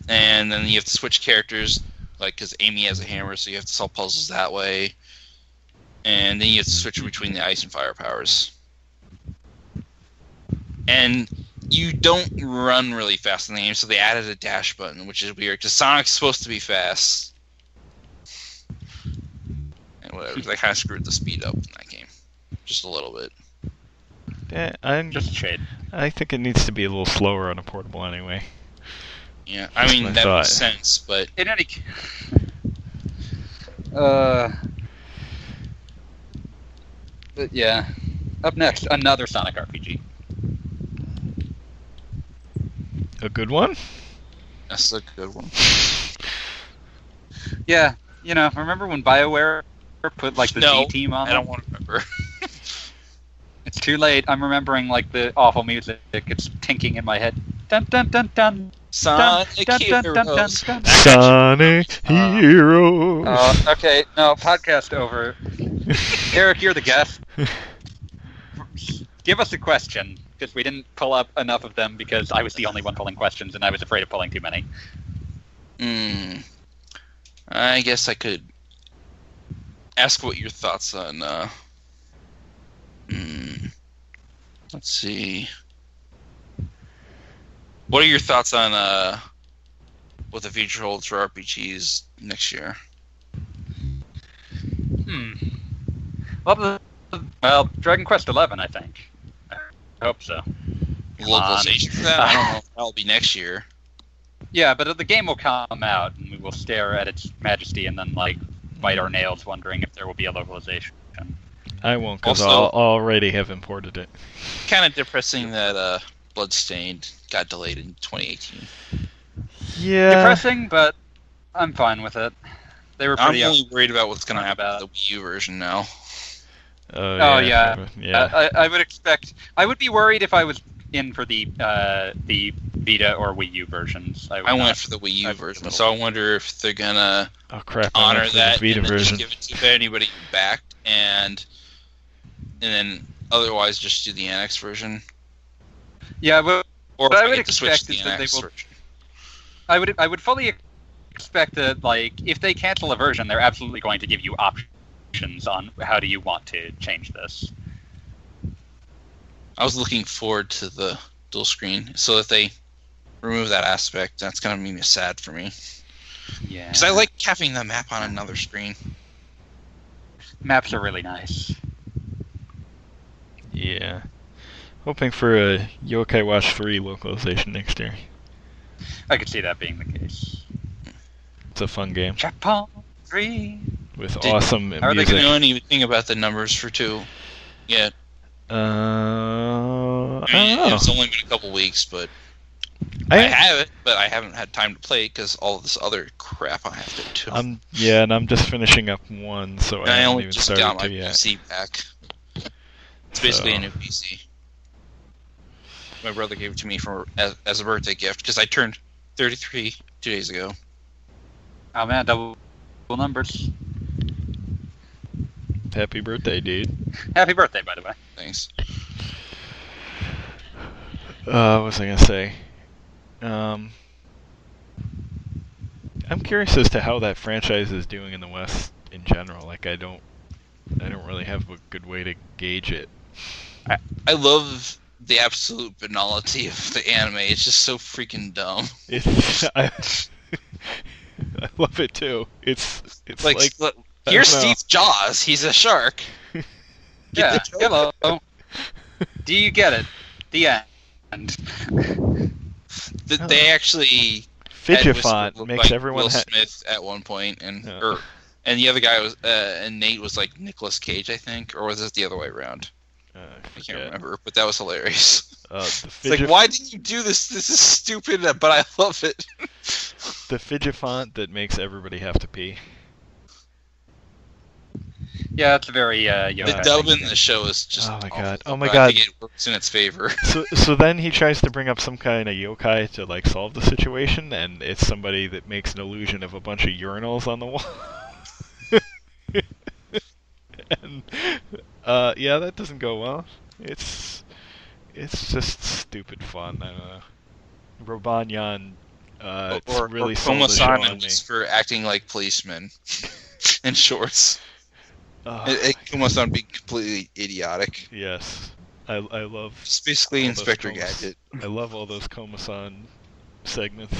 And then you have to switch characters, like, because Amy has a hammer, so you have to solve puzzles that way. And then you have to switch between the ice and fire powers. And you don't run really fast in the game, so they added a dash button, which is weird, because Sonic's supposed to be fast. And whatever, they kind of screwed the speed up in that game. Just a little bit. Yeah, just a trade. I think it needs to be a little slower on a portable anyway. Yeah, I mean, that makes sense, but... In any case... But yeah. Up next, another Sonic RPG. A good one? That's a good one. Yeah, you know, remember when BioWare put, like, the Z-Team on it? I don't want to remember. It's too late. I'm remembering, like, the awful music. It's tinking in my head. Dun dun dun dun. Sonic Heroes. Sonic Heroes. Okay, no, podcast over. Eric, you're the guest. Give us a question, because we didn't pull up enough of them because I was the only one pulling questions and I was afraid of pulling too many. I guess I could ask what your thoughts on... let's see... What are your thoughts on what the future holds for RPGs next year? Well, Dragon Quest XI, I think. I hope so. Localization for that? I don't know if that'll be next year. Yeah, but the game will come out, and we will stare at its majesty and then, like, bite our nails wondering if there will be a localization. I won't, because I already have imported it. Kind of depressing that... Bloodstained got delayed in 2018. Yeah. Depressing, but I'm fine with it. They were pretty. I'm only worried about what's going to happen with the Wii U version now. Oh yeah. I would expect. I would be worried if I was in for the Vita or Wii U versions. I went for the Wii U version, so I wonder if they're gonna honor that Vita and version. Just give it to anybody backed, and then otherwise just do the NX version. Yeah, but what I would expect is that they will. I would fully expect that, like, if they cancel a version, they're absolutely going to give you options on how do you want to change this. I was looking forward to the dual screen, so if they remove that aspect, that's going to be sad for me. Yeah. Because I like having the map on another screen. Maps are really nice. Yeah. Hoping for a Yo-Kai Watch 3 localization next year. I could see that being the case. It's a fun game. Japan 3! With awesome music. Are they going to know anything about the numbers for 2 yet? I don't know. It's only been a couple weeks, but... I have it, but I haven't had time to play because all of this other crap I have to do. Yeah, and I'm just finishing up 1, so I haven't even started yet. I only just got my PC back. It's basically a new PC. My brother gave it to me as a birthday gift because I turned 33 2 days ago. Oh man, double numbers! Happy birthday, dude! Happy birthday, by the way. Thanks. What was I gonna say? I'm curious as to how that franchise is doing in the West in general. Like, I don't really have a good way to gauge it. I love the absolute banality of the anime. It's just so freaking dumb. I love it too. It's like here's Steve Jaws. He's a shark. Yeah. Hello. Do you get it? The end. They actually Fidget makes like everyone Will Smith at one point, and the other guy was and Nate was like Nicolas Cage, I think, or was it the other way around? I can't remember, but that was hilarious. It's like, why didn't you do this? This is stupid, but I love it. The Fidget font that makes everybody have to pee. Yeah, it's very... the dub in the show is just... Oh my god. Oh my god. I think it works in its favor. So then he tries to bring up some kind of yokai to, like, solve the situation, and it's somebody that makes an illusion of a bunch of urinals on the wall. Yeah, that doesn't go well. It's just stupid fun. I don't know. Robanian really sold the show on me. Or Koma San for acting like policemen in shorts. Kuma-san be completely idiotic. Yes, I love. It's basically Inspector Gadget. I love all those Koma-san segments.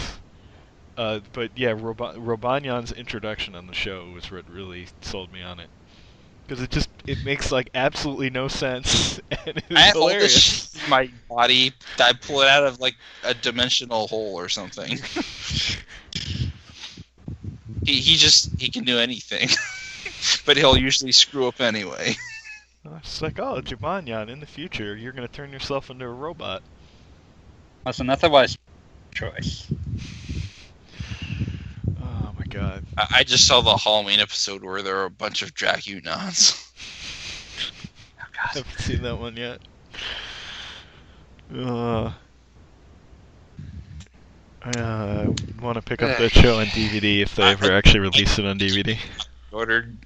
But yeah, Robanian's introduction on the show was what really sold me on it, because it makes like absolutely no sense. And it's hilarious. All this, my body, I pull it out of like a dimensional hole or something. he can do anything. But he'll usually screw up anyway. It's like, oh, Jubanyan, in the future, you're going to turn yourself into a robot. That's an otherwise choice. Oh, my God. I just saw the Halloween episode where there were a bunch of Dragunons. Oh, God. I haven't seen that one yet. I want to pick up that show on DVD if they ever actually release it on DVD. Ordered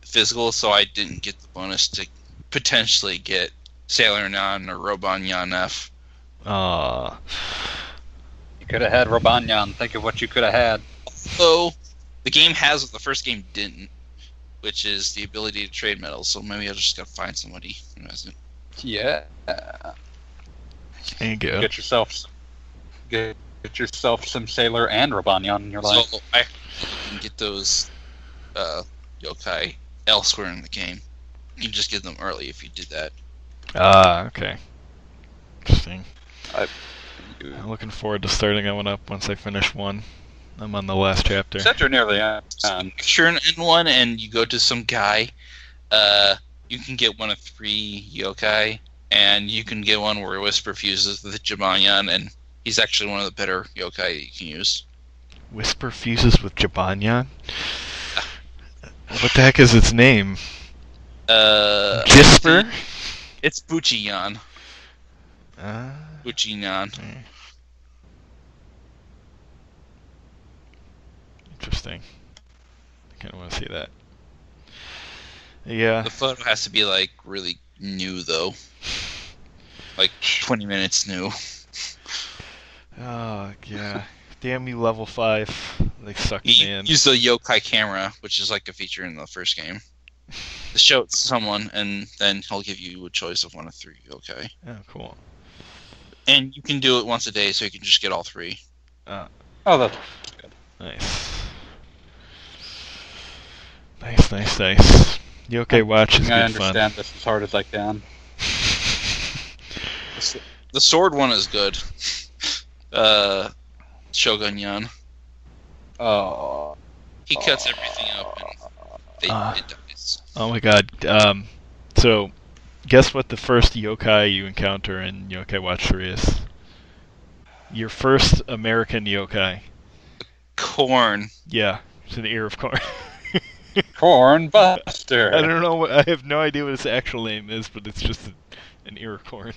physical, so I didn't get the bonus to potentially get Sailor Non or Robanyan F. You could have had Robanyan. Think of what you could have had. Although, the game has what the first game didn't, which is the ability to trade medals, so maybe I'll just gotta find somebody who has it. Yeah. There you go. Get yourself some Sailor and Robanyan in your life. So, I can get those yokai elsewhere in the game. You can just get them early if you did that. Okay. Interesting. I'm looking forward to starting that one up once I finish one. I'm on the last chapter. Chapter nearly on. Sure, in one, and you go to some guy. You can get one of 3 yokai, and you can get one where Wisp fuses with the Jibanyan, and he's actually one of the better yokai you can use. Whisper fuses with Jibanyan? What the heck is its name? Jisper? It's Buchiyan. Buchiyan. Okay. Interesting. I kind of want to see that. Yeah. The photo has to be, like, really new, though. Like, 20 minutes new. Oh, yeah. Damn you, level 5. They suck me in. Use the yokai camera, which is like a feature in the first game. To show it to someone, and then he'll give you a choice of one of 3 yokai. Oh, cool. And you can do it once a day, so you can just get all 3. Oh, that's good. Nice. Nice, nice, nice. Yokai Watch is good fun. I understand this as hard as I can. The sword one is good. Shogunyan. Oh. He cuts everything up and it dies. Oh my god. So, guess what the first yokai you encounter in Yokai Watch 3 is? Your first American yokai. Corn. Yeah, it's an ear of corn. Corn Buster! I don't know, I have no idea what its actual name is, but it's just an ear of corn.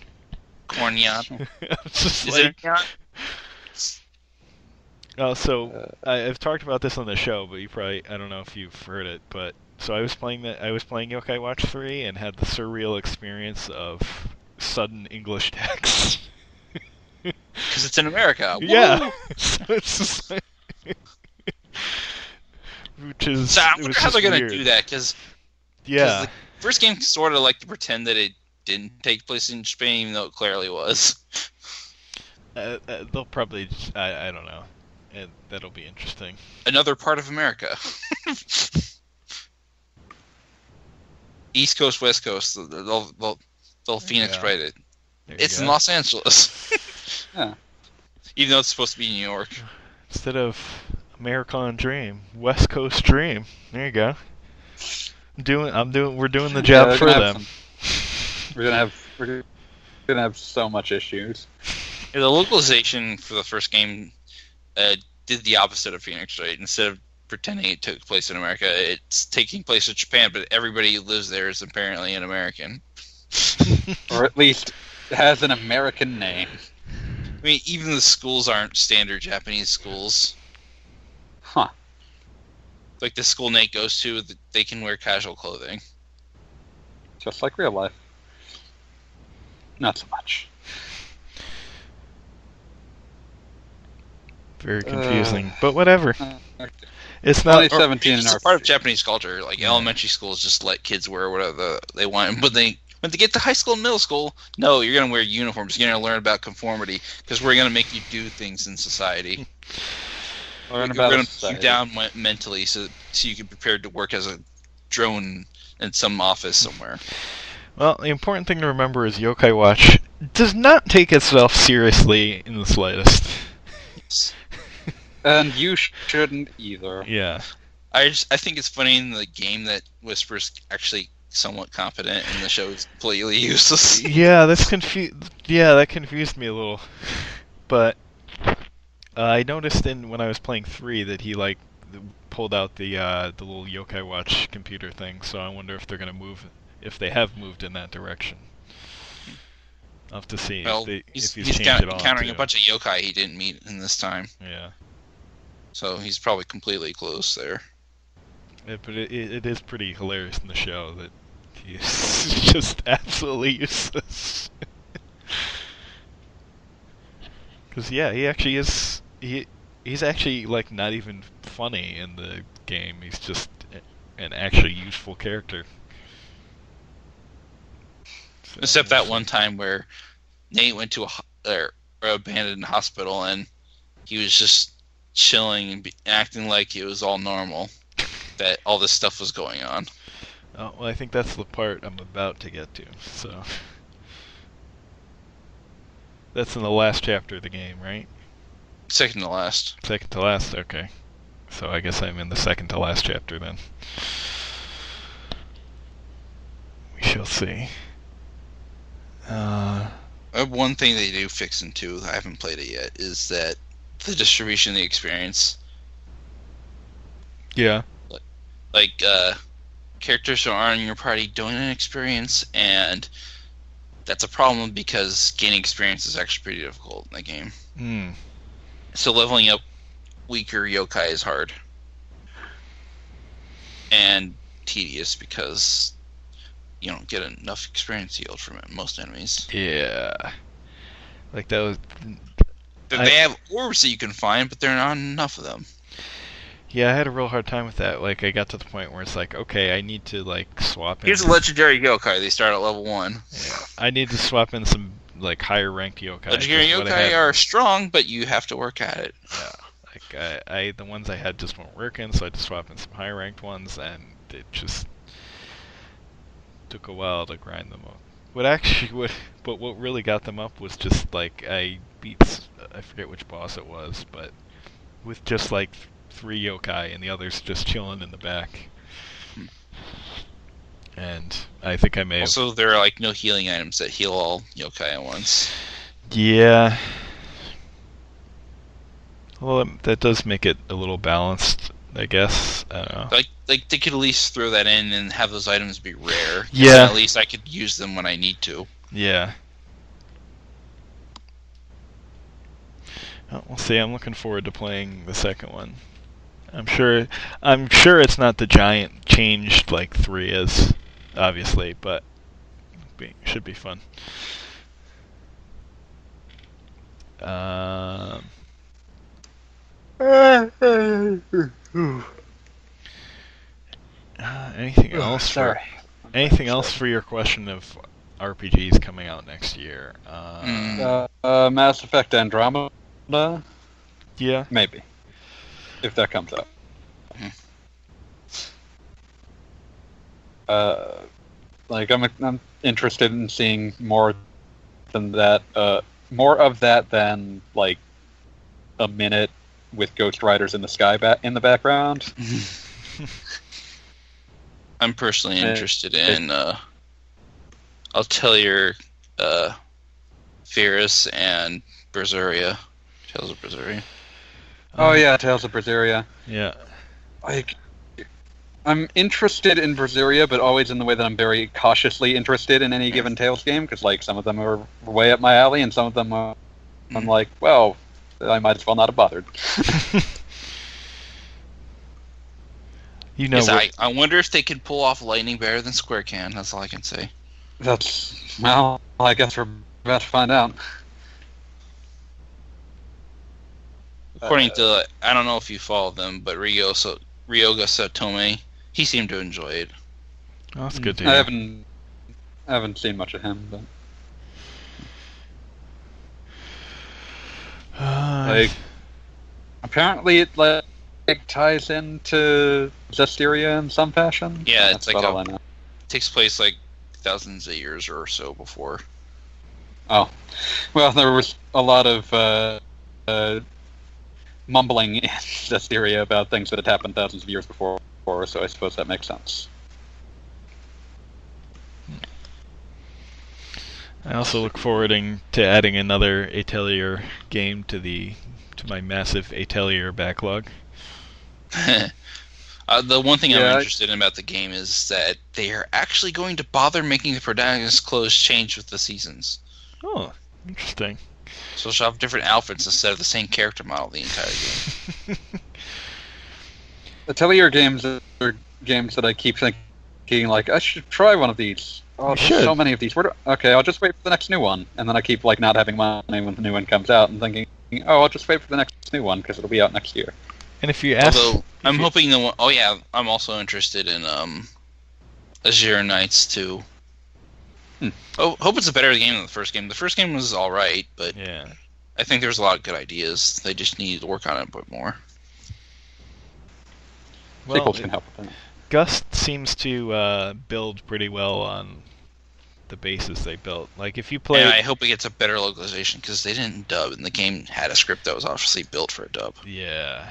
Cornyan. Is like, it corn? Oh, so I've talked about this on the show, but I don't know if you've heard it, but so I was playing Yokai Watch 3 and had the surreal experience of sudden English text. Because it's in America. Woo! Yeah. So it's just like, which is. So I wonder how they're gonna do that because. Yeah. The first game sort of like to pretend that it didn't take place in Spain, even though it clearly was. They'll probably. I don't know. And that'll be interesting. Another part of America. East Coast, West Coast. They'll Phoenix write it. It's in Los Angeles. Yeah. Even though it's supposed to be New York. Instead of American Dream, West Coast Dream. There you go. We're doing the job for them. We're gonna have so much issues. Yeah, the localization for the first game. Did the opposite of Phoenix, right? Instead of pretending it took place in America, it's taking place in Japan, but everybody who lives there is apparently an American. Or at least has an American name. I mean, even the schools aren't standard Japanese schools. Huh. Like the school Nate goes to, they can wear casual clothing. just like real life. Not so much. Very confusing, but whatever. It's not. It's part of Japanese culture. Like elementary schools, just let kids wear whatever they want. But they, when they get to high school and middle school, no, you're going to wear uniforms. You're going to learn about conformity because we're going to make you do things in society. Learn about we're going to put you down mentally so you can be prepared to work as a drone in some office somewhere. Well, the important thing to remember is Yokai Watch does not take itself seriously in the slightest. Yes. And you shouldn't either. Yeah. I think it's funny in the game that Whisper's actually somewhat competent and the show is completely useless. Yeah, that confused me a little. But I noticed when I was playing 3 that he like pulled out the little Yokai Watch computer thing, so I wonder if they're going to move if they have moved in that direction. I'll have to see if he's countering a bunch of yokai he didn't meet in this time. Yeah. So he's probably completely close there. Yeah, but it is pretty hilarious in the show that he's just absolutely useless. Because he actually is. He's actually like not even funny in the game. He's just an actually useful character. So, except that one time where Nate went to an abandoned hospital and he was just chilling and acting like it was all normal, that all this stuff was going on. Oh, well, I think that's the part I'm about to get to. So that's in the last chapter of the game, right? Second to last. Second to last, okay. So I guess I'm in the second to last chapter then. We shall see. One thing they do fix in 2, I haven't played it yet, is that the distribution of the experience. Yeah. Like, characters who aren't in your party don't have an experience, and that's a problem because gaining experience is actually pretty difficult in the game. Mm. So leveling up weaker yokai is hard. And tedious because you don't get enough experience yield from it, most enemies. Yeah. Like that was... They have orbs that you can find, but there are not enough of them. Yeah, I had a real hard time with that. Like, I got to the point where it's like, okay, I need to, like, swap in... Here's a legendary yokai. They start at level 1. Yeah. I need to swap in some, like, higher-ranked yokai. Legendary yokai are strong, but you have to work at it. Yeah. Like, the ones I had just weren't working, so I had to swap in some higher-ranked ones, and it just... took a while to grind them up. But what really got them up was just like I forget which boss it was, but with just like 3 yokai and the others just chilling in the back. And I think I may. Also, there are like no healing items that heal all yokai at once. Yeah. Well, that does make it a little balanced, I guess. I don't know. Like they could at least throw that in and have those items be rare. Yeah. At least I could use them when I need to. Yeah. Well, we'll see. I'm looking forward to playing the second one. I'm sure it's not the giant change like 3 is, obviously, but it should be fun. Anything else for your question of RPGs coming out next year? Mass Effect Andromeda? Yeah. Maybe. If that comes up. I'm interested in seeing more of that than like a minute with Ghost Riders in the sky in the background. I'm personally interested in Altair, Feris, and Berseria. Tales of Berseria. Oh yeah, Tales of Berseria. Yeah. Like, I'm interested in Berseria, but always in the way that I'm very cautiously interested in any given Tales game, because like some of them are way up my alley, and some of them I'm like, well, I might as well not have bothered. You know, yes, I wonder if they could pull off Lightning better than Square can. That's all I can say. That's, well, I guess we're about to find out. According to, I don't know if you followed them, but Ryoga Satome, he seemed to enjoy it. Oh, that's good to hear. I haven't seen much of him, but apparently it ties into Zestiria in some fashion. Yeah, it's like it takes place like thousands of years or so before. Oh, well, there was a lot of mumbling in Zestiria about things that had happened thousands of years before, so I suppose that makes sense. I also look forward to adding another Atelier game to my massive Atelier backlog. The one thing I'm interested in about the game is that they are actually going to bother making the protagonist's clothes change with the seasons. Oh, interesting. So she'll have different outfits instead of the same character model the entire game. Atelier games are games that I keep thinking, like, I should try one of these. Oh, there's so many of these. Okay, I'll just wait for the next new one. And then I keep like not having money when the new one comes out and thinking, oh, I'll just wait for the next new one because it'll be out next year. And if you ask... Although, I'm hoping the one... Oh, yeah, I'm also interested in Azure Knights, too. Oh, hope it's a better game than the first game. The first game was alright, but yeah. I think there's a lot of good ideas. They just needed to work on it a bit more. Well, can help with that. Gust seems to build pretty well on the bases they built. Like, if you play... And I hope it gets a better localization, because they didn't dub, and the game had a script that was obviously built for a dub. Yeah.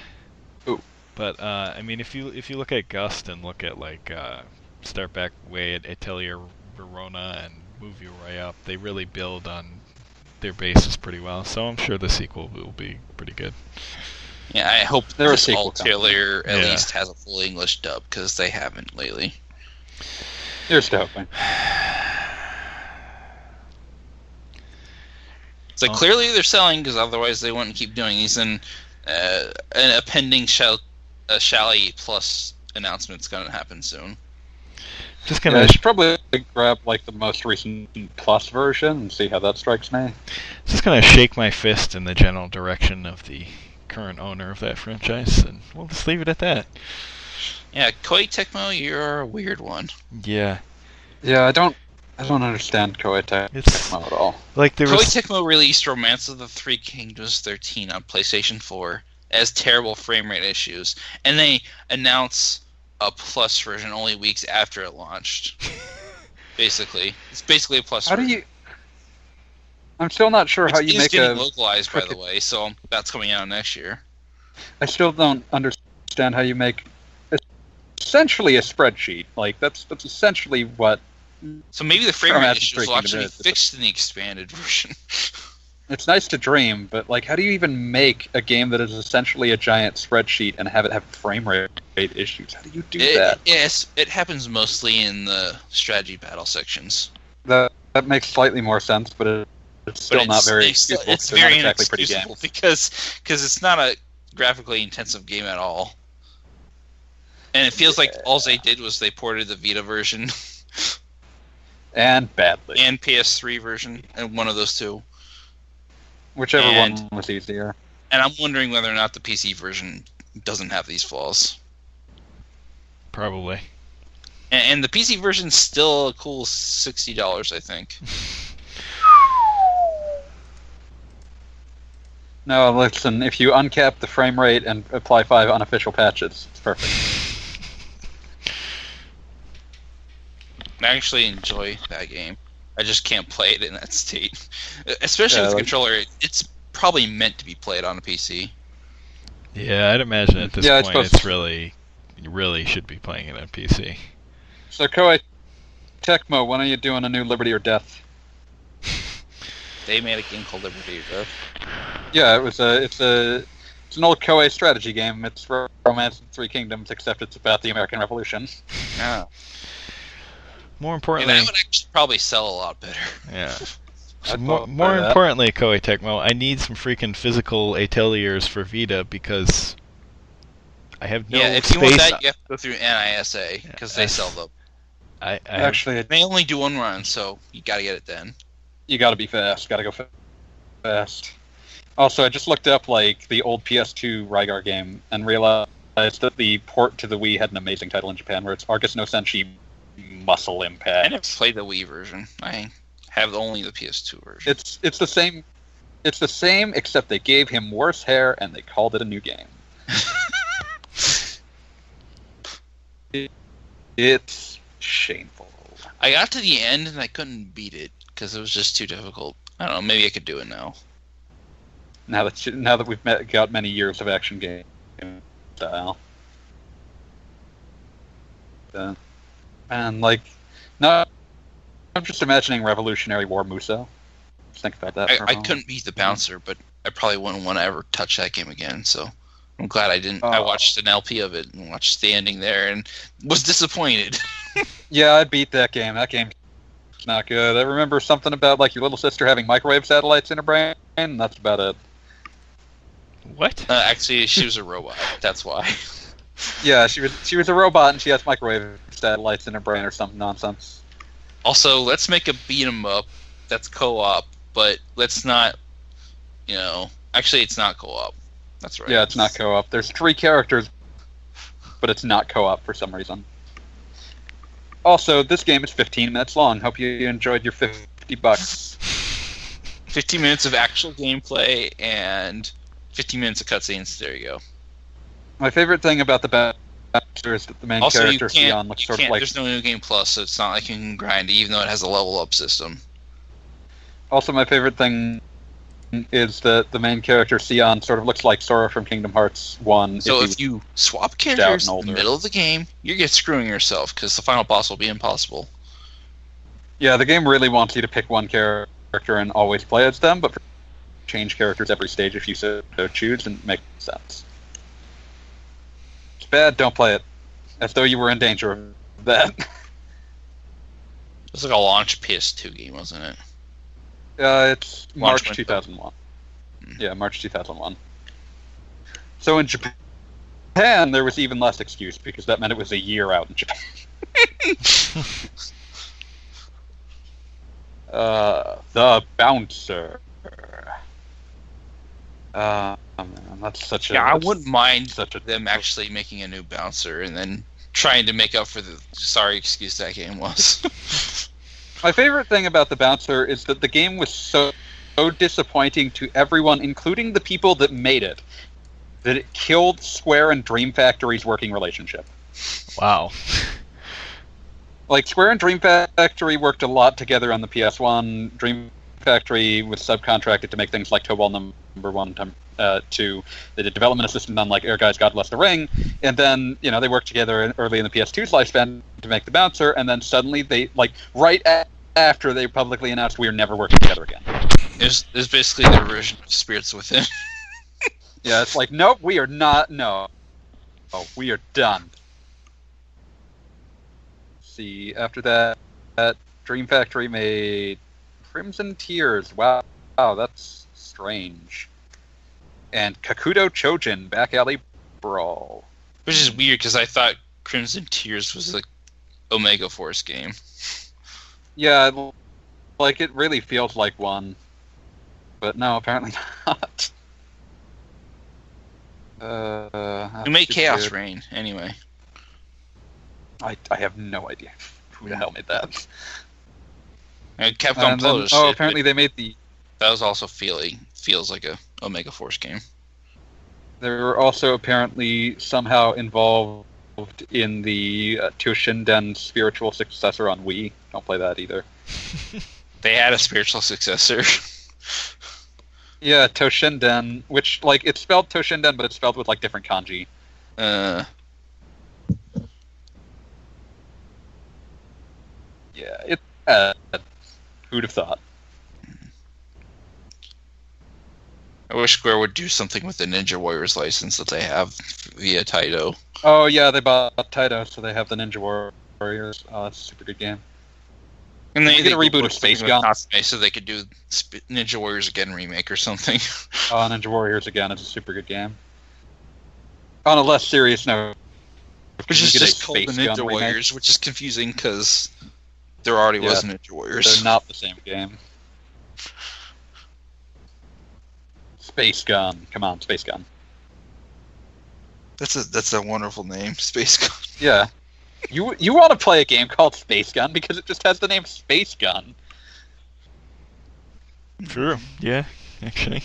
Ooh. But, I mean, if you look at Gust and look at, like, start back way at Atelier Verona and move you right up, they really build on their bases pretty well, so I'm sure the sequel will be pretty good. Yeah, I hope this Atelier at least has a full English dub, because they haven't lately. They're still hoping. So clearly they're selling, because otherwise they wouldn't keep doing these, and an appending Shally Plus announcement's going to happen soon. Just I should probably grab like the most recent Plus version and see how that strikes me. Just going to shake my fist in the general direction of the current owner of that franchise, and we'll just leave it at that. Yeah, Koei Tecmo, you're a weird one. Yeah. Yeah, I don't understand Koei Tecmo at all. Like Koei Tecmo released Romance of the Three Kingdoms 13 on PlayStation 4 as terrible frame rate issues, and they announce a Plus version only weeks after it launched. Basically. It's basically a Plus version. I'm still not sure how you make a... It's localized, by the way, so that's coming out next year. I still don't understand how you make essentially a spreadsheet. Like, that's essentially what... So maybe the frame rate issues will actually be fixed in the expanded version. It's nice to dream, but like, how do you even make a game that is essentially a giant spreadsheet and have it have frame rate issues? How do you do that? Yes, it happens mostly in the strategy battle sections. That makes slightly more sense, but it's still not very inexcusable because it's not a graphically intensive game at all, and it feels like all they did was they ported the Vita version and badly and PS3 version and one of those two, whichever one was easier. And I'm wondering whether or not the PC version doesn't have these flaws. Probably. And the PC version's still a cool $60, I think. No, listen, if you uncap the frame rate and apply 5 unofficial patches, it's perfect. I actually enjoy that game. I just can't play it in that state. Especially with the controller, it's probably meant to be played on a PC. Yeah, I'd imagine at this point it's really... You really should be playing it on PC. So, Koei Tecmo, when are you doing a new Liberty or Death? They made a game called Liberty or Death. Yeah, it's an old Koei strategy game. It's Romance of the Three Kingdoms, except it's about the American Revolution. Yeah. More importantly, that would actually probably sell a lot better. Yeah. So more importantly, Koei Tecmo, I need some freaking physical Ateliers for Vita because I have no. Yeah, if you want that, you have to go through NISA because they sell them. They only do one run, so you got to get it then. You got to be fast. Got to go fast. Also, I just looked up like the old PS2 Rygar game and realized that the port to the Wii had an amazing title in Japan, where it's Argus no Senshi Muscle Impact. I didn't play the Wii version. I have only the PS2 version. It's the same, except they gave him worse hair and they called it a new game. It's shameful. I got to the end and I couldn't beat it because it was just too difficult. I don't know. Maybe I could do it now. Now that we've got many years of action game style, and I'm just imagining Revolutionary War Musou. Think about that. I couldn't beat the bouncer, but I probably wouldn't want to ever touch that game again. So I'm glad I didn't. I watched an LP of it and watched Standing There and was disappointed. Yeah, I beat that game. That game's not good. I remember something about like your little sister having microwave satellites in her brain. And that's about it. What? Actually, she was a robot. That's why. Yeah, she was a robot, and she has microwave satellites in her brain or some nonsense. Also, let's make a beat 'em up that's co-op, but let's not. Actually, it's not co-op. That's right. Yeah, it's not co-op. There's three characters, but it's not co-op for some reason. Also, this game is 15 minutes long. Hope you enjoyed your $50. 15 minutes of actual gameplay and 15 minutes of cutscenes. There you go. My favorite thing about the Bouncer is that the main character, Sion, looks sort of like... There's no New Game Plus, so it's not like you can grind, even though it has a level-up system. Also, my favorite thing is that the main character, Sion, sort of looks like Sora from Kingdom Hearts 1. So if you swap characters in the middle of the game, you get screwing yourself, because the final boss will be impossible. Yeah, the game really wants you to pick one character and always play as them, but change characters every stage if you so choose, and it makes sense. It's bad, don't play it. As though you were in danger of that. It was like a launch PS2 game, wasn't it? It's March 2001. Yeah, March 2001. So in Japan, there was even less excuse, because that meant it was a year out in Japan. The Bouncer. Man, that's such a... Yeah, I wouldn't mind them actually making a new Bouncer and then trying to make up for the sorry excuse that game was. My favorite thing about the Bouncer is that the game was so disappointing to everyone, including the people that made it, that it killed Square and Dream Factory's working relationship. Wow. Like, Square and Dream Factory worked a lot together on the PS1. Dream Factory was subcontracted to make things like Tobal No. 1, 2. They did development assistance on, like, Air Guys, God Bless the Ring. And then, they worked together early in the PS2's lifespan to make the Bouncer. And then suddenly they, like, right after they publicly announced, we are never working together again. It was basically the version of Spirits Within. Yeah, it's like, nope, we are not, no. Oh, we are done. After that, Dream Factory made Crimson Tears. Wow, that's strange. And Kakudo Chojin Back Alley Brawl. Which is weird, because I thought Crimson Tears was the Omega Force game. Yeah, like, it really feels like one. But no, apparently not. Who made Chaos Reign, anyway? I have no idea who the hell made that. Capcom Plus. Oh, apparently they made the... That was also feels like a Omega Force game. They were also apparently somehow involved in the Toshinden spiritual successor on Wii. Don't play that either. They had a spiritual successor. Yeah, Toshinden, which, like, it's spelled Toshinden, but it's spelled with, like, different kanji. Yeah, who'd have thought? I wish Square would do something with the Ninja Warriors license that they have via Taito. Oh yeah, they bought Taito, so they have the Ninja Warriors. Oh, that's a super good game. And they get a reboot of Space Gun, so they could do Ninja Warriors Again remake or something. Oh, Ninja Warriors Again is a super good game. On a less serious note, which is just called the Ninja Warriors, which is confusing because there already was Ninja Warriors. They're not the same game. Space Gun. Come on, Space Gun. That's a wonderful name, Space Gun. Yeah. You want to play a game called Space Gun because it just has the name Space Gun. True. Yeah, actually.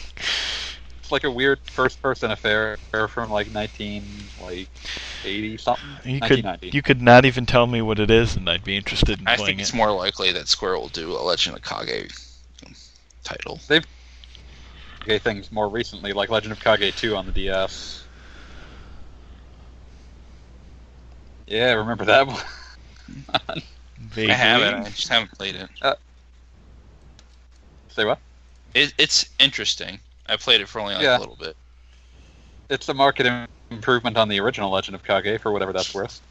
It's like a weird first-person affair from like 1980-something. You could not even tell me what it is, and I'd be interested in playing it. I think it's more likely that Square will do a Legend of Kage title. They've done things more recently, like Legend of Kage 2 on the DS. Yeah, I remember that one. I haven't. I just haven't played it. Say what? It's interesting. I played it for only a little bit. It's a marked improvement on the original Legend of Kage, for whatever that's worth.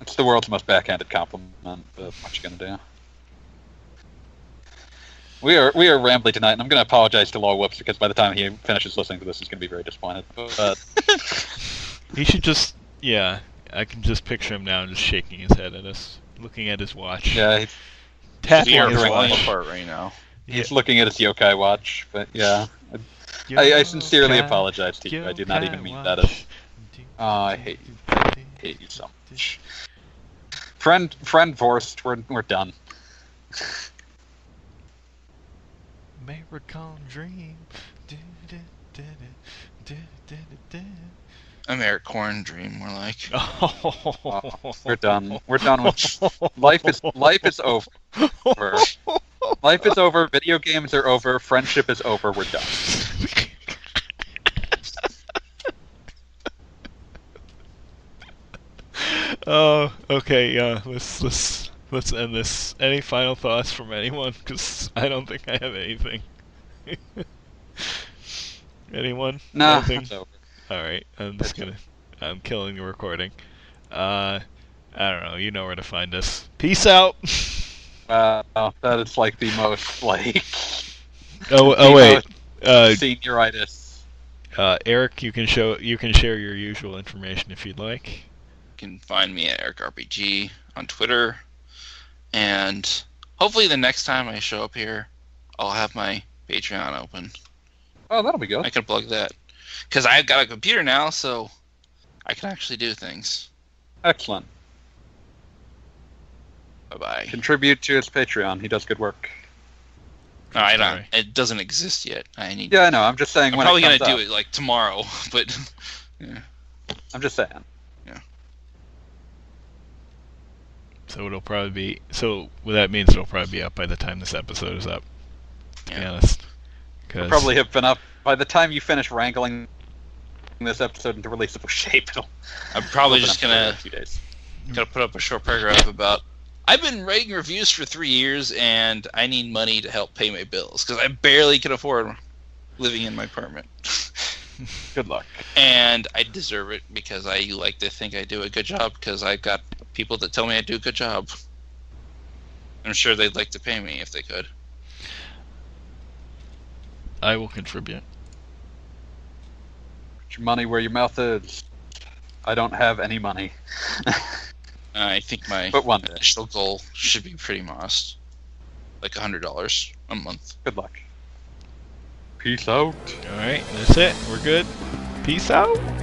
It's the world's most backhanded compliment. What you gonna do? We are rambling tonight, and I'm gonna apologize to Law Whoops because by the time he finishes listening to this, he's gonna be very disappointed. But he should just I can just picture him now, just shaking his head at us, looking at his watch. Yeah. He's tapping his watch apart right now. He's looking at his yokai watch, but I sincerely apologize to you. I did not even mean that. As, I hate you. I hate you so much. Friend Vorst, we're done. American Dream. Americorn Dream, more like. Oh, we're done. We're done with life is over. Life is over. Video games are over. Friendship is over. We're done. Oh, okay. Yeah, let's end this. Any final thoughts from anyone? Because I don't think I have anything. Anyone? No. Nothing? It's over. All right, I'm killing the recording. I don't know. You know where to find us. Peace out. That is like the most wait. Senioritis. Eric, you can share your usual information if you'd like. You can find me at EricRPG on Twitter, and hopefully the next time I show up here, I'll have my Patreon open. Oh, that'll be good. I can plug that. Because I've got a computer now, so I can actually do things. Excellent. Bye-bye. Contribute to his Patreon. He does good work. No, I don't. It doesn't exist yet. I need. Yeah, I know. I'm just saying. I'm when probably going to do it like tomorrow, but yeah. I'm just saying. Yeah. So it'll probably be. So well, that means it'll probably be up by the time this episode is up. To be honest, it'll probably have been up. By the time you finish wrangling this episode into releasable shape, I'm probably just gonna put up a short paragraph about I've been writing reviews for 3 years and I need money to help pay my bills because I barely can afford living in my apartment. Good luck. And I deserve it because I like to think I do a good job because I've got people that tell me I do a good job. I'm sure they'd like to pay me if they could. I will contribute. Put your money where your mouth is. I don't have any money. I think my initial goal should be pretty modest. Like $100 a month. Good luck. Peace out. Alright, that's it. We're good. Peace out.